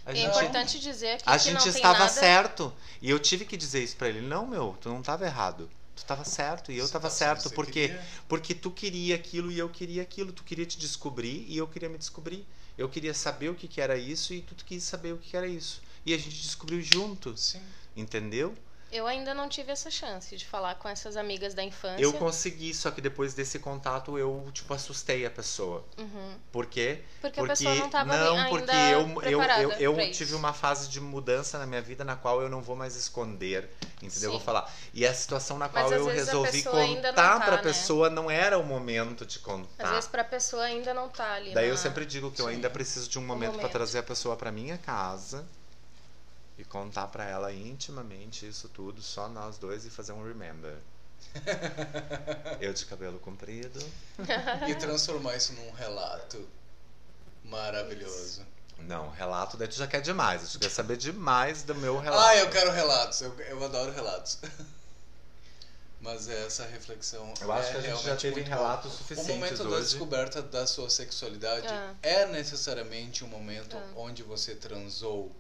A é gente, importante dizer que a gente não tem estava nada... certo. E eu tive que dizer isso para ele. Não, meu, tu não estava errado. Tu estava certo e eu estava certo. Porque, queria... porque tu queria aquilo e eu queria aquilo. Tu queria te descobrir e eu queria me descobrir. Eu queria saber o que, que era isso e tu quis saber o que, que era isso. E a gente descobriu junto. Sim. Entendeu? Eu ainda não tive essa chance de falar com essas amigas da infância. Eu consegui, só que depois desse contato eu, tipo, assustei a pessoa. Uhum. Por quê? Porque, porque a pessoa não estava ainda preparada. Não, porque eu, eu, eu, eu tive uma fase de mudança na minha vida na qual eu não vou mais esconder, entendeu? Sim. Eu vou falar. E a situação na qual eu resolvi contar tá, pra né? pessoa não era o momento de contar. Às vezes pra pessoa ainda não tá ali. Daí na... eu sempre digo que Sim. eu ainda preciso de um momento, um momento. pra trazer a pessoa pra minha casa. E contar pra ela intimamente isso tudo, só nós dois, e fazer um remember. Eu de cabelo comprido. E transformar isso num relato maravilhoso. Não, relato daí tu já quer demais. Tu quer saber demais do meu relato. Ah, eu quero relatos. Eu, eu adoro relatos. Mas essa reflexão... Eu acho é que a gente já teve relatos suficientes hoje. O momento hoje. da descoberta da sua sexualidade ah. é necessariamente um momento ah. onde você transou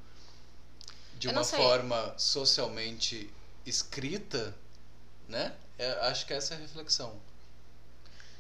de uma forma socialmente escrita, né? Eu acho que essa é a reflexão.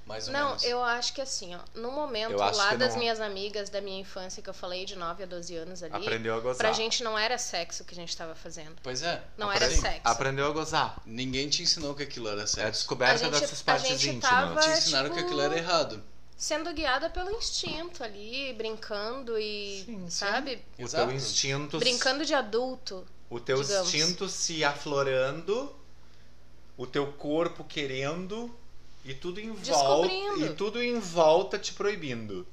Mais ou não, menos. eu acho que assim, ó, no momento lá das não... minhas amigas da minha infância, que eu falei de nove a doze anos ali, aprendeu a gozar. Pra gente não era sexo que a gente tava fazendo. Pois é. Não era sexo. Aprendeu a gozar. Ninguém te ensinou que aquilo era sexo. É a descoberta das suas partes íntimas. Te ensinaram tipo... que aquilo era errado. Sendo guiada pelo instinto ali, brincando e, sim, sabe? Sim. O Exato. teu instinto... Brincando de adulto, O teu digamos. instinto se aflorando, o teu corpo querendo, e tudo em volta, e tudo em volta te proibindo,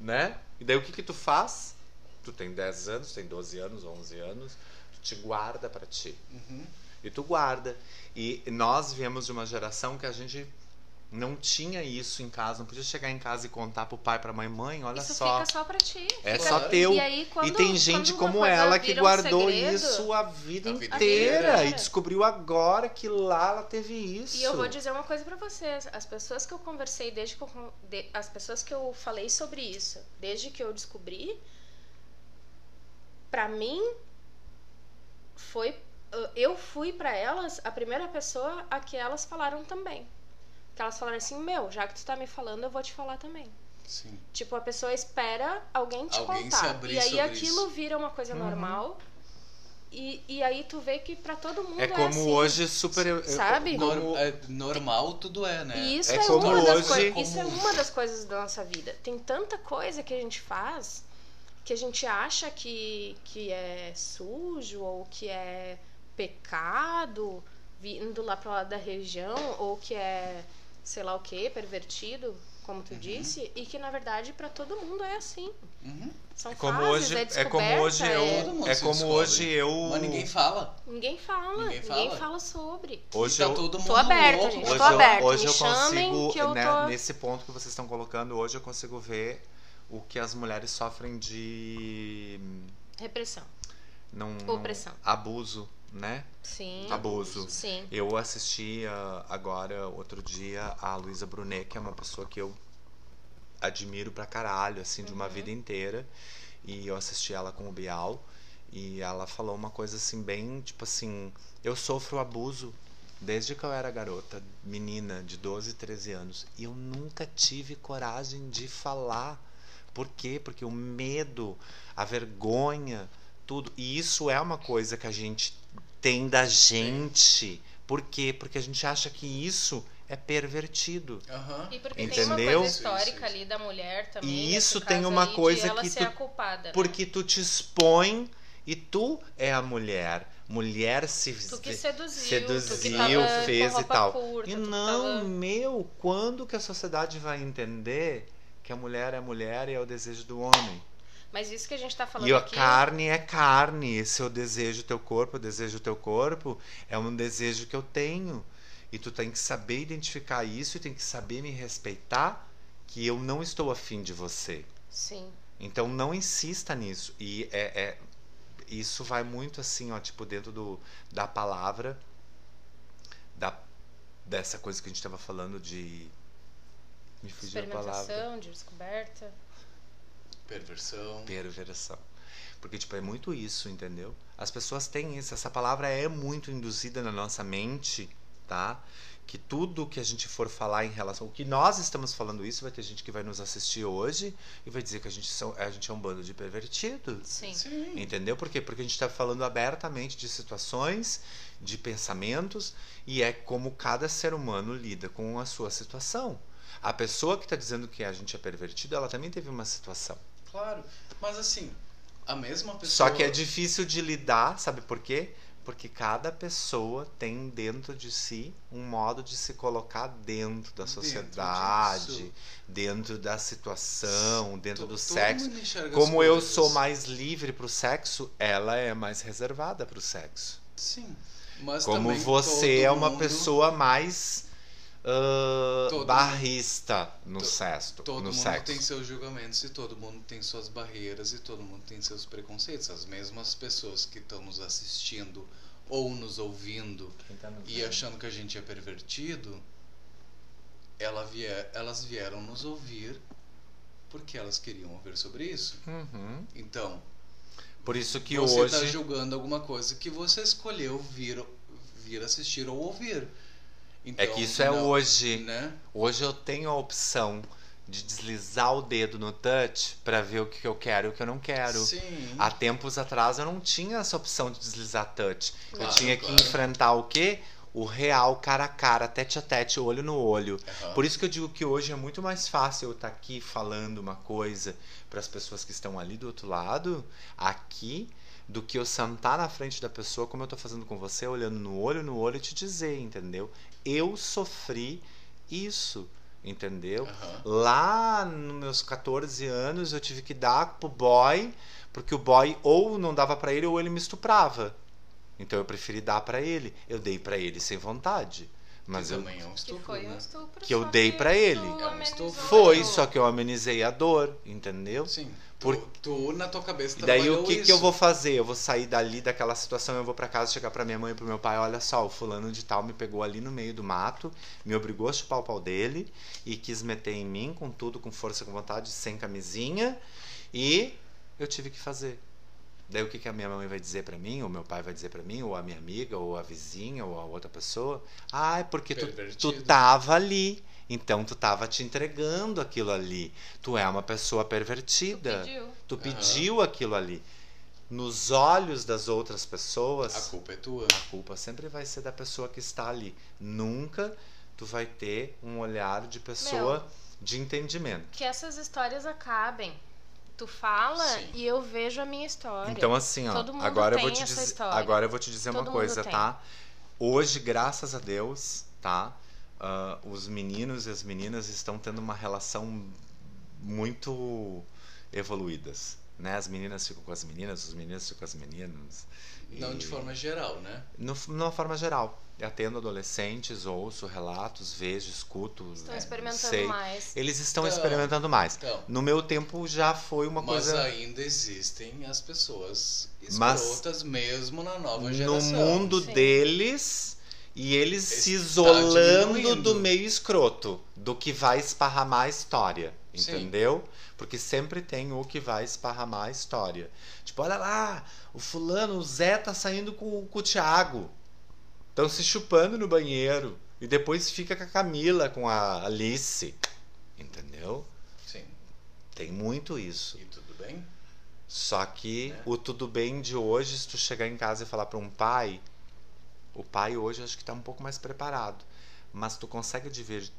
né? E daí o que que tu faz? Tu tem dez anos, tem doze anos, onze anos, tu te guarda pra ti. Uhum. E tu guarda. E nós viemos de uma geração que a gente... não tinha isso em casa, não podia chegar em casa e contar pro pai, pra mãe, mãe, olha isso só. Isso fica só pra ti. É só teu. E, aí, quando, e tem gente como ela que guardou um segredo, isso a vida, a vida inteira, inteira e descobriu agora que lá ela teve isso. E eu vou dizer uma coisa pra vocês, as pessoas que eu conversei desde que eu, de, as pessoas que eu falei sobre isso, desde que eu descobri, pra mim foi, eu fui pra elas a primeira pessoa a que elas falaram também. Que elas falaram assim, meu, já que tu tá me falando, eu vou te falar também. Sim. Tipo, a pessoa espera alguém te alguém contar. Se abrir e aí aquilo isso. vira uma coisa uhum. normal. E, e aí tu vê que pra todo mundo é, como é assim. Como hoje super... Sabe? Como... É normal tudo é, né? E isso é, é, como uma das hoje... coisa, como... isso é uma das coisas da nossa vida. Tem tanta coisa que a gente faz que a gente acha que, que é sujo ou que é pecado, vindo lá pro lado da região, ou que é... sei lá o que, pervertido, como tu uhum. disse, e que na verdade pra todo mundo é assim. Uhum. São como fases, hoje, é descoberta. É como hoje eu... É, é como descobre. hoje eu... Mas ninguém fala. Ninguém fala. Ninguém fala, ninguém fala sobre. Hoje tá eu... todo mundo tô aberta, louco. gente. Hoje tô eu, aberta. Hoje Me eu consigo, que eu né, tô... nesse ponto que vocês estão colocando, hoje eu consigo ver o que as mulheres sofrem de... Repressão. Não, Opressão. Não, abuso. Né? Sim. Abuso. Sim. Eu assisti uh, agora, outro dia, a Luísa Brunet, que é uma pessoa que eu admiro pra caralho, assim, uhum. de uma vida inteira. E eu assisti ela com o Bial. E ela falou uma coisa assim, bem tipo assim: eu sofro abuso desde que eu era garota, menina, de doze, treze anos. E eu nunca tive coragem de falar. Por quê? Porque o medo, a vergonha, tudo. E isso é uma coisa que a gente tem da gente. Por quê? Porque a gente acha que isso é pervertido. Uhum. E porque Entendeu? tem uma coisa histórica isso, isso. ali da mulher também. E isso tem uma coisa que tu, culpada, porque né? tu te expõe e tu é a mulher. Mulher se tu que seduziu, seduziu tu que tava fez com roupa e tal. Curta, e não, tava... meu, quando que a sociedade vai entender que a mulher é mulher e é o desejo do homem? Mas isso que a gente tá falando e aqui... E a carne é carne. Esse é o desejo do teu corpo. O desejo do teu corpo é um desejo que eu tenho. E tu tem que saber identificar isso. E tem que saber me respeitar. Que eu não estou afim de você. Sim. Então não insista nisso. E é, é, isso vai muito assim, ó. Tipo, dentro do, da palavra. Da, dessa coisa que a gente tava falando de... Me fugiu a palavra. Experimentação, de descoberta... Perversão. Perversão. Porque, tipo, é muito isso, entendeu? As pessoas têm isso. Essa palavra é muito induzida na nossa mente, tá? Que tudo que a gente for falar em relação... O que nós estamos falando isso, vai ter gente que vai nos assistir hoje e vai dizer que a gente, são, a gente é um bando de pervertidos. Sim. Sim. Entendeu? Por quê? Porque a gente está falando abertamente de situações, de pensamentos, e é como cada ser humano lida com a sua situação. A pessoa que está dizendo que a gente é pervertido, ela também teve uma situação. Claro, mas assim... A mesma pessoa... Só que é difícil de lidar, sabe por quê? Porque cada pessoa tem dentro de si um modo de se colocar dentro da sociedade, dentro, dentro da situação, dentro tô, do sexo. Como eu sou mais livre pro sexo, ela é mais reservada pro sexo. Sim. Mas como você é uma mundo... pessoa mais uh, barrista no, to, sexo, todo no mundo sexo. Tem seus julgamentos e todo mundo tem suas barreiras e todo mundo tem seus preconceitos. As mesmas pessoas que estão nos assistindo ou nos ouvindo tá nos e vendo? Achando que a gente é pervertido, ela vier, elas vieram nos ouvir porque elas queriam ouvir sobre isso. Uhum. Então, por isso que você hoje... tá julgando alguma coisa que você escolheu vir, vir assistir ou ouvir. Então, é que isso não, é hoje. Né? Hoje eu tenho a opção de deslizar o dedo no touch para ver o que eu quero e o que eu não quero. Sim. Há tempos atrás eu não tinha essa opção de deslizar touch. Claro, eu tinha claro. que enfrentar o quê? O real, cara a cara, tete a tete, olho no olho. Uhum. Por isso que eu digo que hoje é muito mais fácil eu estar aqui falando uma coisa para as pessoas que estão ali do outro lado, aqui, do que eu sentar na frente da pessoa, como eu estou fazendo com você, olhando no olho no olho e te dizer, entendeu? Eu sofri isso, entendeu? Uhum. Lá nos meus catorze anos eu tive que dar pro boy, porque o boy ou não dava pra ele ou ele me estuprava. Então eu preferi dar pra ele. Eu dei pra ele sem vontade. Mas que eu, também é um estupro, que foi um estupro, que eu dei pra ele. É um estupro. Foi, só que eu amenizei a dor, entendeu? Sim. Por... Tu, tu na tua cabeça trabalhou isso. E daí o que, que eu vou fazer? Eu vou sair dali daquela situação, eu vou pra casa, chegar pra minha mãe e pro meu pai, olha só, o fulano de tal me pegou ali no meio do mato, me obrigou a chupar o pau dele e quis meter em mim com tudo, com força, com vontade, sem camisinha, e eu tive que fazer. Daí o que, que a minha mãe vai dizer pra mim, ou meu pai vai dizer pra mim, ou a minha amiga, ou a vizinha, ou a outra pessoa? Ah, é porque tu, tu tava ali. Então tu tava te entregando aquilo ali. Tu é uma pessoa pervertida. Tu pediu, tu pediu uhum. aquilo ali. Nos olhos das outras pessoas... A culpa é tua. A culpa sempre vai ser da pessoa que está ali. Nunca tu vai ter um olhar de pessoa meu, de entendimento. Que essas histórias acabem. Tu fala Sim. e eu vejo a minha história. Então assim, ó, Todo mundo agora, tem eu vou te essa diz... agora eu vou te dizer Todo uma coisa, tem. tá? Hoje, graças a Deus, tá? Uh, os meninos e as meninas estão tendo uma relação muito evoluídas, né? As meninas ficam com as meninas, os meninos ficam com as meninas. E... Não de forma geral, né? No, numa forma geral. Atendo adolescentes, ouço relatos, vejo, escuto. Estão experimentando sei. mais. Eles estão então, experimentando mais. Então, no meu tempo já foi uma mas coisa... Mas ainda existem as pessoas escrotas mas mesmo na nova geração. No mundo Sim. deles... E eles se isolando do meio escroto, do que vai esparramar a história, entendeu? Sim. Porque sempre tem o que vai esparramar a história. Tipo, olha lá, o fulano, o Zé tá saindo com, com o Thiago. Estão se chupando no banheiro. E depois fica com a Camila, com a Alice. Entendeu? Sim. Tem muito isso. E tudo bem? Só que é. o tudo bem de hoje, se tu chegar em casa e falar pra um pai... O pai hoje acho que está um pouco mais preparado. Mas tu consegue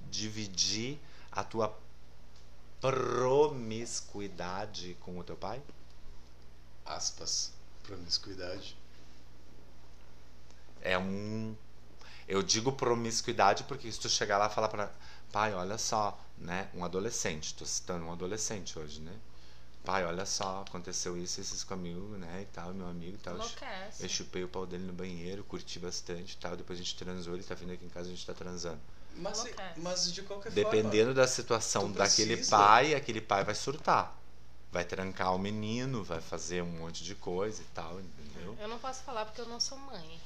dividir a tua promiscuidade com o teu pai? Aspas. Promiscuidade. É um... Eu digo promiscuidade porque se tu chegar lá e falar para... Pai, olha só, né? Um adolescente. Estou citando um adolescente hoje, né? Pai, olha só, aconteceu isso, isso comigo, né, e tal, meu amigo e tal, eu chupei o pau dele no banheiro, curti bastante e tal, depois a gente transou, ele tá vindo aqui em casa, a gente tá transando. Mas, mas de qualquer Dependendo forma... Dependendo da situação daquele pai, aquele pai vai surtar, vai trancar o menino, vai fazer um monte de coisa e tal, entendeu? Eu não posso falar porque eu não sou mãe.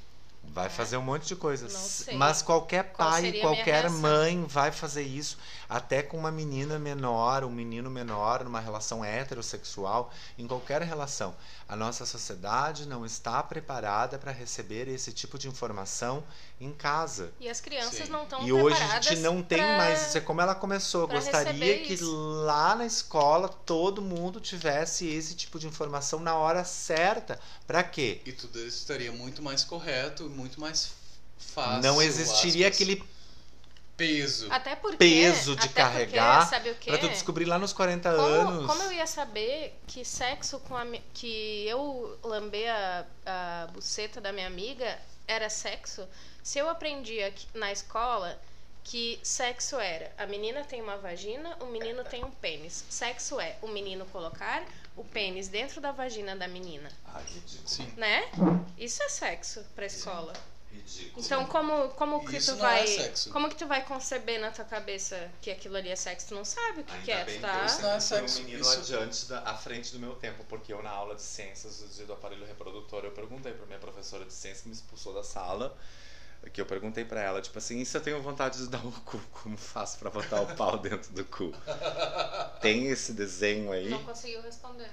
Vai fazer um monte de coisas. Mas qualquer pai, qualquer mãe vai fazer isso, até com uma menina menor, um menino menor, numa relação heterossexual, em qualquer relação. A nossa sociedade não está preparada para receber esse tipo de informação em casa. E as crianças Sim. não estão preparadas. E hoje a gente não tem pra... mais isso. É como ela começou. Gostaria que isso. lá na escola todo mundo tivesse esse tipo de informação na hora certa. Para quê? E tudo isso estaria muito mais correto, muito mais fácil. Não existiria aspas, aquele peso até porque, peso de até carregar para tu descobrir lá nos quarenta como, anos. Como eu ia saber que sexo com a, que eu lambei a, a buceta da minha amiga era sexo se eu aprendia na escola que sexo era a menina tem uma vagina, o menino tem um pênis. Sexo é o menino colocar o pênis dentro da vagina da menina. Ah, ridículo. Sim. Né? Isso é sexo pra escola. Ridículo. Então como, como que tu vai é como que tu vai conceber na tua cabeça que aquilo ali é sexo? Tu não sabe o que, que é, bem tá? Isso não é sexo. Um menino isso. adiante da, à frente do meu tempo, porque eu na aula de ciências do, do aparelho reprodutor eu perguntei pra minha professora de ciências que me expulsou da sala. Que eu perguntei pra ela, tipo assim, e se eu tenho vontade de dar o cu, como faço pra botar o pau dentro do cu? Tem esse desenho aí? Não conseguiu responder.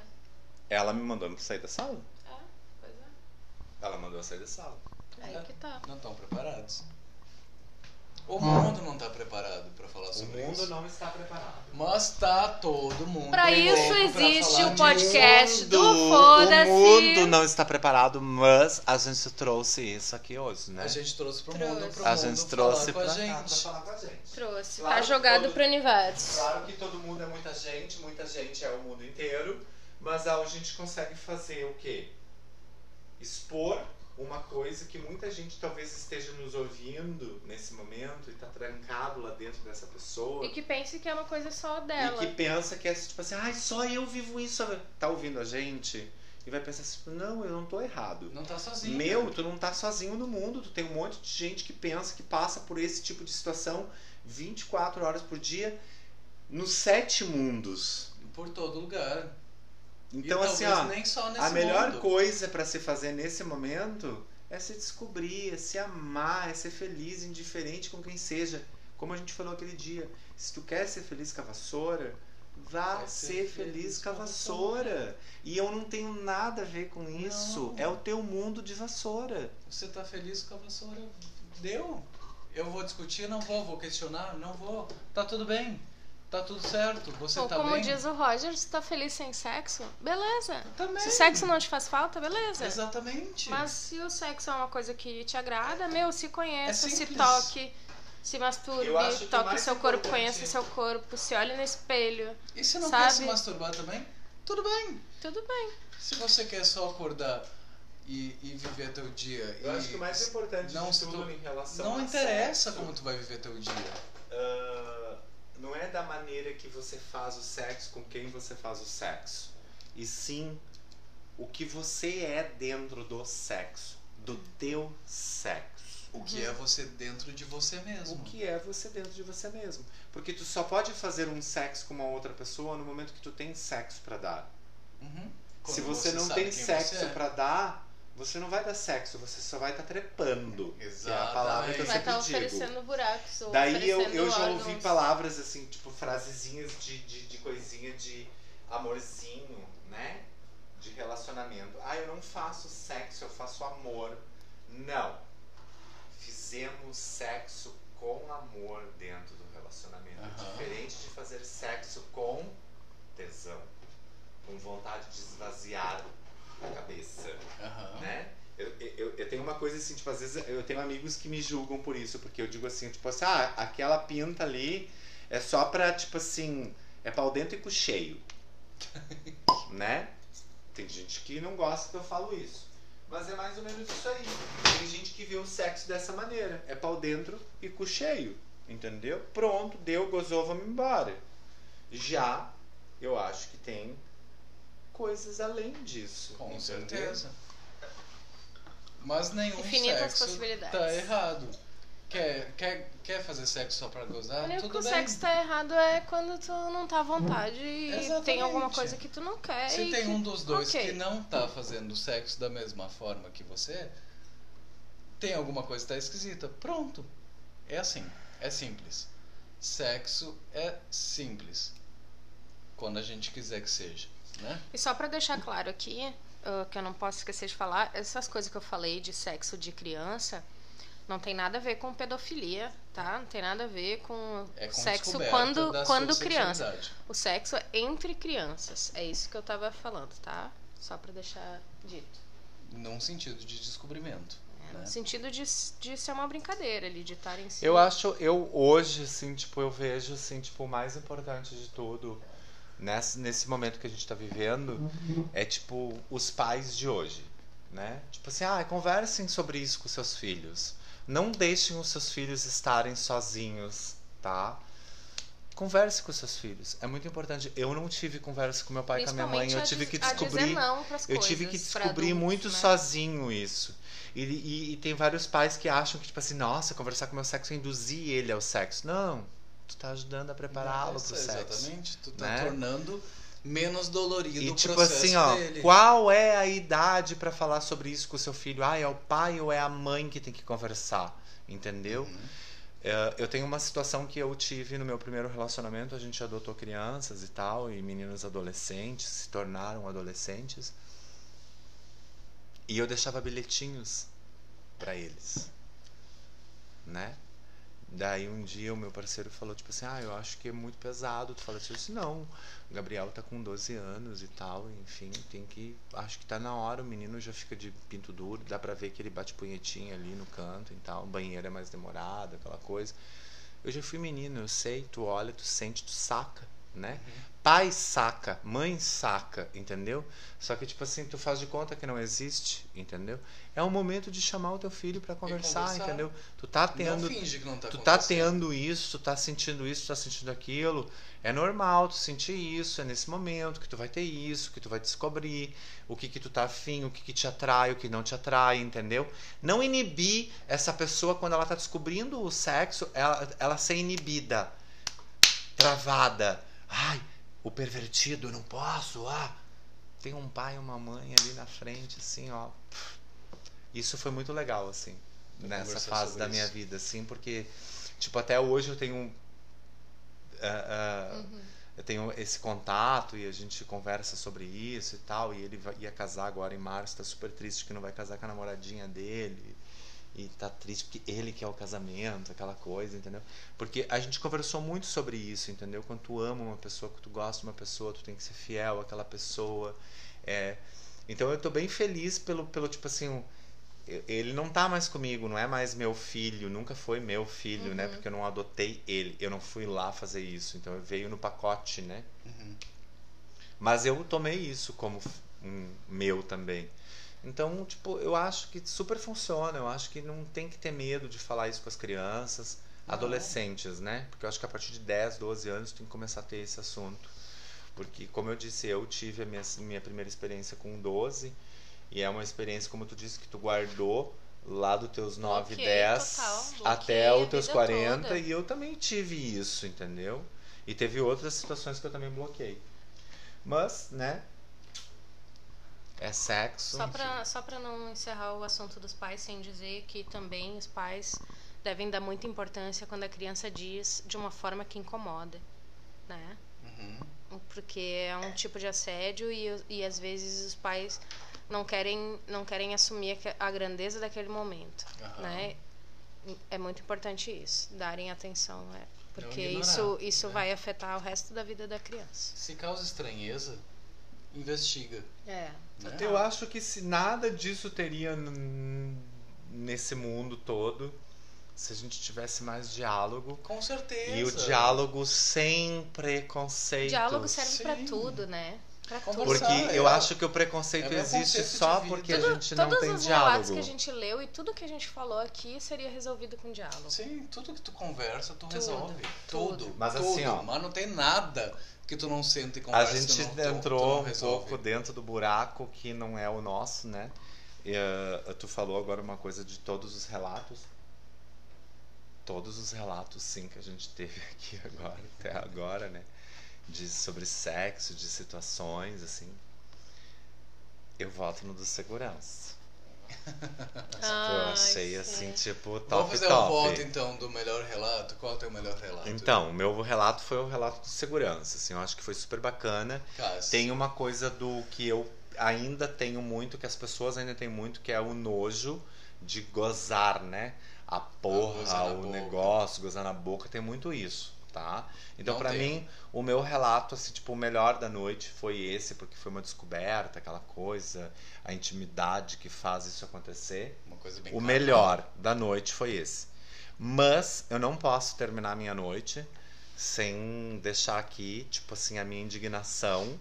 Ela me mandou sair da sala? É, pois é. Ela mandou eu sair da sala. Aí é. que tá. Não estão preparados. O mundo não está preparado para falar sobre isso. O mundo isso. não está preparado. Mas tá todo mundo. Para isso existe o podcast do Foda-se. O mundo não está preparado, mas a gente trouxe isso aqui hoje, né? A gente trouxe pro trouxe. mundo, pro a mundo gente trouxe falar com a gente. Cá, pra falar com a gente. Trouxe. Claro tá jogado todo, pro universo. Claro que todo mundo é muita gente, muita gente é o mundo inteiro, mas a gente consegue fazer o quê? Expor uma coisa que muita gente talvez esteja nos ouvindo nesse momento e tá trancado lá dentro dessa pessoa. E que pense que é uma coisa só dela. E que pensa que é tipo assim, ai, ah, só eu vivo isso. Tá ouvindo a gente e vai pensar assim, não, eu não tô errado. Não tá sozinho. Meu, né? Tu não tá sozinho no mundo. Tu tem um monte de gente que pensa, que passa por esse tipo de situação vinte e quatro horas por dia nos sete mundos. Por todo lugar. Então, e assim, ó, nem só nesse a melhor mundo. coisa pra se fazer nesse momento é se descobrir, é se amar, é ser feliz, indiferente com quem seja. Como a gente falou aquele dia, se tu quer ser feliz com a vassoura, vá ser, ser feliz, feliz com a vassoura. vassoura. E eu não tenho nada a ver com isso. Não. É o teu mundo de vassoura. Você tá feliz com a vassoura? Deu. Eu vou discutir? Não vou. Vou questionar? Não vou. Tá tudo bem. Tá tudo certo, você Ou tá como bem? Como diz o Roger, se tá feliz sem sexo, beleza. Também. Se o sexo não te faz falta, beleza. Exatamente. Mas se o sexo é uma coisa que te agrada, meu, se conheça, é se toque, se masturbe, toque o seu corpo, conheça o seu corpo, se olhe no espelho. E se não sabe? Quer se masturbar também, tudo bem. Tudo bem. Se você quer só acordar e, e viver teu dia... Eu e acho que o mais importante não de tudo tu, em relação Não interessa sexo. como tu vai viver teu dia. Uh... Não é da maneira que você faz o sexo, com quem você faz o sexo. E sim, o que você é dentro do sexo. Do teu sexo. O que é você dentro de você mesmo. O que é você dentro de você mesmo. Porque tu só pode fazer um sexo com uma outra pessoa no momento que tu tem sexo pra dar. Uhum. Se você, você não tem sexo é. pra dar... Você não vai dar sexo, você só vai estar tá trepando. Exato. É a palavra que eu sempre digo. Vai estar oferecendo buracos. Ou Daí eu, eu já ouvi palavras assim, tipo frasezinhas de, de, de coisinha de amorzinho, né? De relacionamento. Ah, eu não faço sexo, eu faço amor. Não. Fizemos sexo com amor dentro do relacionamento. Uhum. Diferente de fazer sexo com tesão, com vontade de esvaziar a cabeça, uhum. né? Eu, eu, eu tenho uma coisa assim, tipo, às vezes eu tenho amigos que me julgam por isso, porque eu digo assim, tipo assim, ah, aquela pinta ali é só pra, tipo assim, é pau dentro e cu cheio, né? Tem gente que não gosta que eu falo isso, mas é mais ou menos isso aí. Tem gente que vê o sexo dessa maneira, é pau dentro e cu cheio, entendeu? Pronto, deu, gozou, vamos embora. Já, eu acho que tem coisas além disso. Com certeza. Mas nenhum Infinitas sexo possibilidades. Tá errado. Quer, quer, quer fazer sexo só pra gozar? Olha, tudo o bem. O sexo tá errado é quando tu não tá à vontade e Exatamente. tem alguma coisa que tu não quer. Se e tem que... um dos dois okay. que não tá fazendo sexo da mesma forma que você, tem alguma coisa que tá esquisita. Pronto. É assim. É simples. Sexo é simples. Quando a gente quiser que seja, né? E só para deixar claro aqui, uh, que eu não posso esquecer de falar, essas coisas que eu falei de sexo de criança não tem nada a ver com pedofilia, tá? Não tem nada a ver com, é com sexo quando, quando criança. O sexo é entre crianças. É isso que eu tava falando, tá? Só para deixar dito. Num sentido de descobrimento. É, né? No sentido de, de ser uma brincadeira ali, de estar em si. Eu acho, eu hoje, assim, tipo, eu vejo, assim, tipo, o mais importante de tudo, nesse, nesse momento que a gente tá vivendo, é, tipo, os pais de hoje, né? Tipo assim, ah, conversem sobre isso com seus filhos. Não deixem os seus filhos estarem sozinhos, tá? Converse com seus filhos, é muito importante. Eu não tive conversa com meu pai e com a minha mãe. Eu tive que descobrir, eu tive que descobrir muito sozinho isso. E, e, e tem vários pais que acham que, tipo assim, nossa, conversar com o meu sexo é induzir ele ao sexo. Não, tu tá ajudando a prepará-lo pro sexo. Exatamente, tu tá tornando menos dolorido o processo dele. E tipo assim, ó, qual é a idade pra falar sobre isso com o seu filho? Ah, é o pai ou é a mãe que tem que conversar, entendeu? Uhum. Eu tenho uma situação que eu tive no meu primeiro relacionamento. A gente adotou crianças e tal, e meninos adolescentes se tornaram adolescentes, e eu deixava bilhetinhos pra eles, né? Daí um dia o meu parceiro falou, tipo assim, ah, eu acho que é muito pesado tu falar assim. Não, o Gabriel tá com doze anos e tal, enfim, tem que, acho que tá na hora, o menino já fica de pinto duro, dá pra ver que ele bate punhetinha ali no canto e tal, banheiro é mais demorado, aquela coisa. Eu já fui menino, eu sei, tu olha, tu sente, tu saca, né? Uhum. Pai saca, mãe saca, entendeu? Só que, tipo assim, tu faz de conta que não existe, entendeu? É um momento de chamar o teu filho pra conversar, conversar. Entendeu? Tu tá tendo, não finge que não tá tu tá tendo isso, tu tá sentindo isso, tu tá sentindo aquilo. É normal tu sentir isso, é nesse momento que tu vai ter isso, que tu vai descobrir o que que tu tá afim, o que que te atrai, o que não te atrai, entendeu? Não inibir essa pessoa quando ela tá descobrindo o sexo, ela, ela ser inibida, travada. Ai, o pervertido, eu não posso, ah. Tem um pai e uma mãe ali na frente, assim, ó. Isso foi muito legal, assim, eu nessa fase da isso. minha vida, assim, porque, tipo, até hoje eu tenho uh, uh, uhum. eu tenho esse contato e a gente conversa sobre isso e tal, e ele vai, ia casar agora em março, tá super triste que não vai casar com a namoradinha dele. E tá triste porque ele quer o casamento, aquela coisa, entendeu? Porque a gente conversou muito sobre isso, entendeu? Quando tu ama uma pessoa, quando tu gosta de uma pessoa, tu tem que ser fiel àquela pessoa. É... Então eu tô bem feliz pelo, pelo tipo assim, ele não tá mais comigo, não é mais meu filho, nunca foi meu filho, uhum. né? Porque eu não adotei ele, eu não fui lá fazer isso, então eu veio no pacote, né? Uhum. Mas eu tomei isso como um meu também. Então, tipo, eu acho que super funciona. Eu acho que não tem que ter medo de falar isso com as crianças, não. adolescentes, né? Porque eu acho que a partir de dez, doze anos tem que começar a ter esse assunto. Porque, como eu disse, eu tive a minha, minha primeira experiência com doze. E é uma experiência, como tu disse, que tu guardou lá dos teus nove, okay, dez total, até os teus quarenta toda. E eu também tive isso, entendeu? E teve outras situações que eu também bloqueei. Mas, né? É sexo. Só pra, só pra não encerrar o assunto dos pais sem dizer que também os pais devem dar muita importância quando a criança diz de uma forma que incomoda, né? Uhum. Porque é um tipo de assédio e, e às vezes os pais não querem, não querem assumir a grandeza daquele momento, uhum. né? É muito importante isso, darem atenção, né? Porque ignorar, isso, isso né? vai afetar o resto da vida da criança. Se causa estranheza, investiga. É, né? Eu acho que se nada disso teria nesse mundo todo, se a gente tivesse mais diálogo. Com certeza. E o diálogo sem preconceito. Diálogo serve Sim. pra tudo, né? Pra tudo. Porque eu é. acho que o preconceito é existe só porque tudo, a gente não tem diálogo. Todos os relatos que a gente leu e tudo que a gente falou aqui seria resolvido com diálogo. Sim, tudo que tu conversa, tu tudo, resolve. Tudo. tudo. Mas tudo, assim, ó. Mas não tem nada que tu não sente e conversa. A gente não, entrou tu, tu um pouco dentro do buraco que não é o nosso, né? E, uh, tu falou agora uma coisa de todos os relatos. Todos os relatos, sim, que a gente teve aqui agora, até agora, né? De, sobre sexo, de situações, assim. Eu voto no do segurança. Ai, achei assim, tipo, top. Vamos fazer top. Um voto então do melhor relato. Qual é o teu melhor relato? Então, o meu relato foi o relato de segurança, assim, eu acho que foi super bacana. Cássio. Tem uma coisa do que eu ainda tenho muito, que as pessoas ainda têm muito, que é o nojo de gozar, né? A porra, o boca. Negócio, gozar na boca, tem muito isso, tá? Então, não pra tem. Mim, o meu relato, assim, tipo, o melhor da noite foi esse, porque foi uma descoberta, aquela coisa, a intimidade que faz isso acontecer. Uma coisa bem o clara. Melhor da noite foi esse. Mas eu não posso terminar a minha noite sem deixar aqui, tipo assim, a minha indignação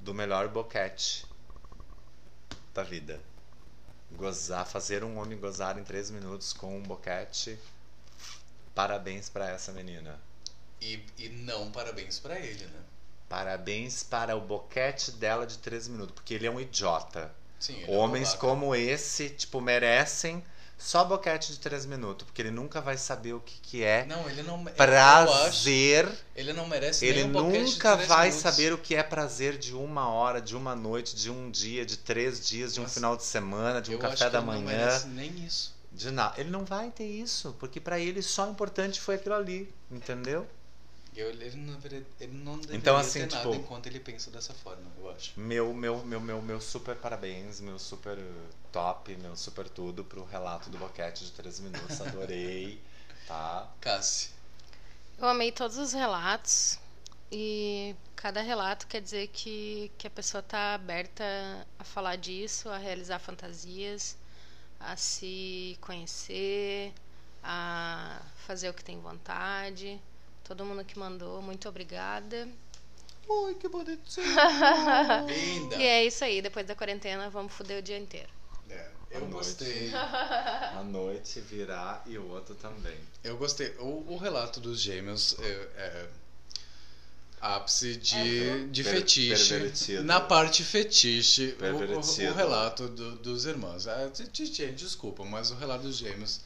do melhor boquete da vida. Gozar, fazer um homem gozar em três minutos com um boquete. Parabéns pra essa menina. E, e não parabéns pra ele, né? Parabéns para o boquete dela de três minutos, porque ele é um idiota. Sim, ele homens é um babaca. Como esse, tipo, merecem só boquete de três minutos, porque ele nunca vai saber o que, que é não, ele não, prazer. Acho, ele não merece ele nem um boquete de três minutos. Ele nunca vai saber o que é prazer de uma hora, de uma noite, de um dia, de três dias, de um Nossa, final de semana, de um café da manhã. Eu acho que ele não merece nem isso. De nada. Ele não vai ter isso, porque pra ele só o importante foi aquilo ali, entendeu? Eu, ele não deveria, ele não deveria então, assim, ter tipo, nada enquanto ele pensa dessa forma, eu acho. Meu, meu, meu, meu, meu super parabéns, meu super top, meu super tudo pro relato do boquete de três minutos, adorei, tá? Cassi. Eu amei todos os relatos e cada relato quer dizer que, que a pessoa tá aberta a falar disso, a realizar fantasias, a se conhecer, a fazer o que tem vontade. Todo mundo que mandou, muito obrigada. Oi, que bonitinho. Linda. E é isso aí, depois da quarentena vamos foder o dia inteiro. É, eu a gostei. Noite, a noite virá e o outro também. Eu gostei. O, o relato dos gêmeos é, é ápice de, é, de per, fetiche. Pervertido. Na parte fetiche, pervertido. O, o, o relato do, dos irmãos. Ah, gente, desculpa, mas o relato dos gêmeos...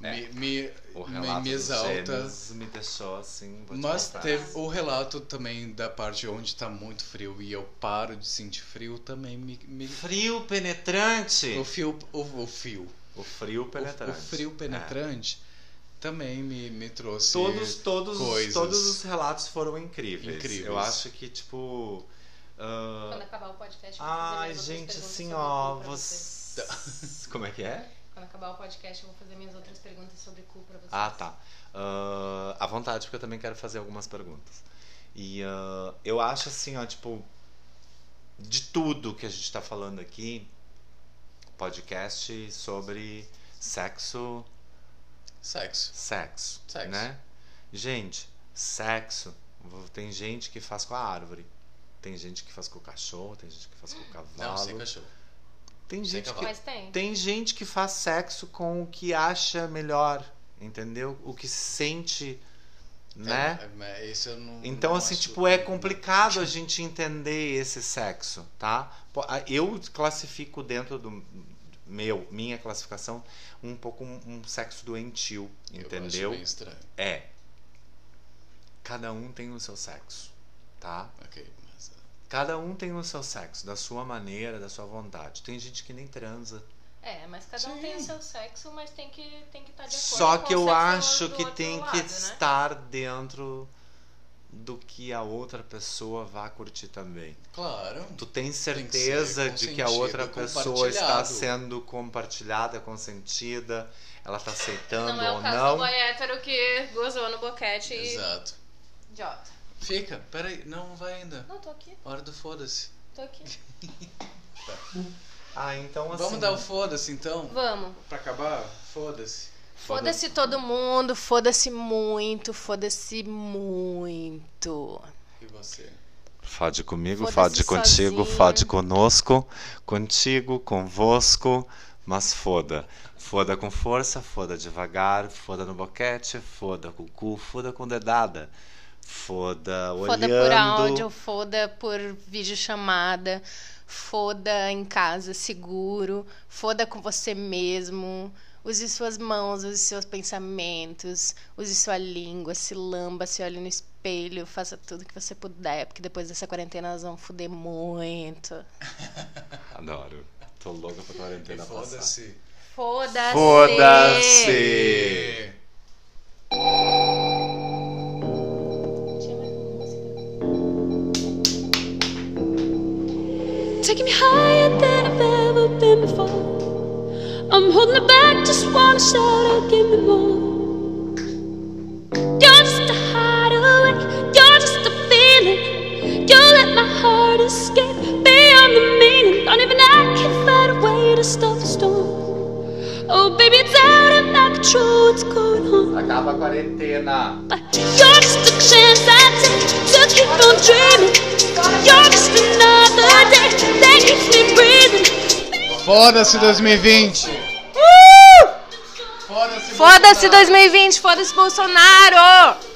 É. Me, me, o relato me, me exalta. Me deixou assim. Mas teve o relato também da parte onde tá muito frio e eu paro de sentir frio também. Me, me... Frio penetrante? O fio. O, o fio. O frio penetrante. O, o frio penetrante é. Também me, me trouxe. Todos, todos, coisas. Todos os relatos foram incríveis. incríveis. Eu acho que, tipo. Uh... Quando acabar o podcast, eu vou fazer Ai, gente, assim, ó. Você... Como é que é? Quando acabar o podcast, eu vou fazer minhas outras perguntas sobre cu pra vocês. Ah, tá. Uh, à vontade, porque eu também quero fazer algumas perguntas. E uh, eu acho assim, ó, tipo... De tudo que a gente tá falando aqui... Podcast sobre sexo... Sexo. Sexo, sexo. Né? Gente, sexo... Tem gente que faz com a árvore. Tem gente que faz com o cachorro, tem gente que faz com o cavalo. Não, sem cachorro. Tem gente, que, tem. tem gente que faz sexo com o que acha melhor, entendeu? O que sente, né? É, isso eu não, então, não assim, tipo, é complicado que... a gente entender esse sexo, tá? Eu classifico dentro do meu, minha classificação, um pouco um, um sexo doentio, entendeu? Eu acho bem estranho. É. Cada um tem o seu sexo, tá? Ok. Cada um tem o seu sexo, da sua maneira, da sua vontade. Tem gente que nem transa. É, mas cada Sim. um tem o seu sexo, mas tem que tem que estar de acordo Só que com eu o sexo acho do que outro tem lado, que né? estar dentro do que a outra pessoa vai curtir também. Claro. Tu tem certeza tem que de que a outra pessoa está sendo compartilhada, consentida, ela está aceitando não é ou não. Não é o caso do boy hétero que gozou no boquete e... Exato. Idiota. Fica, peraí, não vai ainda. Não, tô aqui. Hora do foda-se. Tô aqui. Tá. Ah, então assim. Vamos dar o foda-se então? Vamos. Pra acabar? Foda-se. Foda-se, foda-se todo mundo, foda-se muito, foda-se muito. E você? Fode comigo, fode contigo, fode conosco, contigo, convosco, mas foda. Foda com força, foda devagar, foda no boquete, foda com o cu, foda com dedada. Foda olhando. Foda por áudio, foda por videochamada, foda em casa, seguro, foda com você mesmo. Use suas mãos, use seus pensamentos, use sua língua, se lamba, se olhe no espelho, faça tudo que você puder, porque depois dessa quarentena nós vamos foder muito. Adoro. Tô louca pra quarentena passar. Foda-se. Foda-se. Foda-se. Taking me higher than I've ever been before. I'm holding it back, just wanna shout out, give me more. You're just a hideaway, you're just a feeling. You let my heart escape beyond the meaning. Don't even I can find a way to stop the storm. Oh baby, it's out of my control, what's going on? Acaba a quarentena. But you're just a chance I take to keep on dreaming. You're just another day that keeps me breathing. Foda-se dois mil e vinte. Uh! Foda-se, foda-se dois mil e vinte, foda-se Bolsonaro!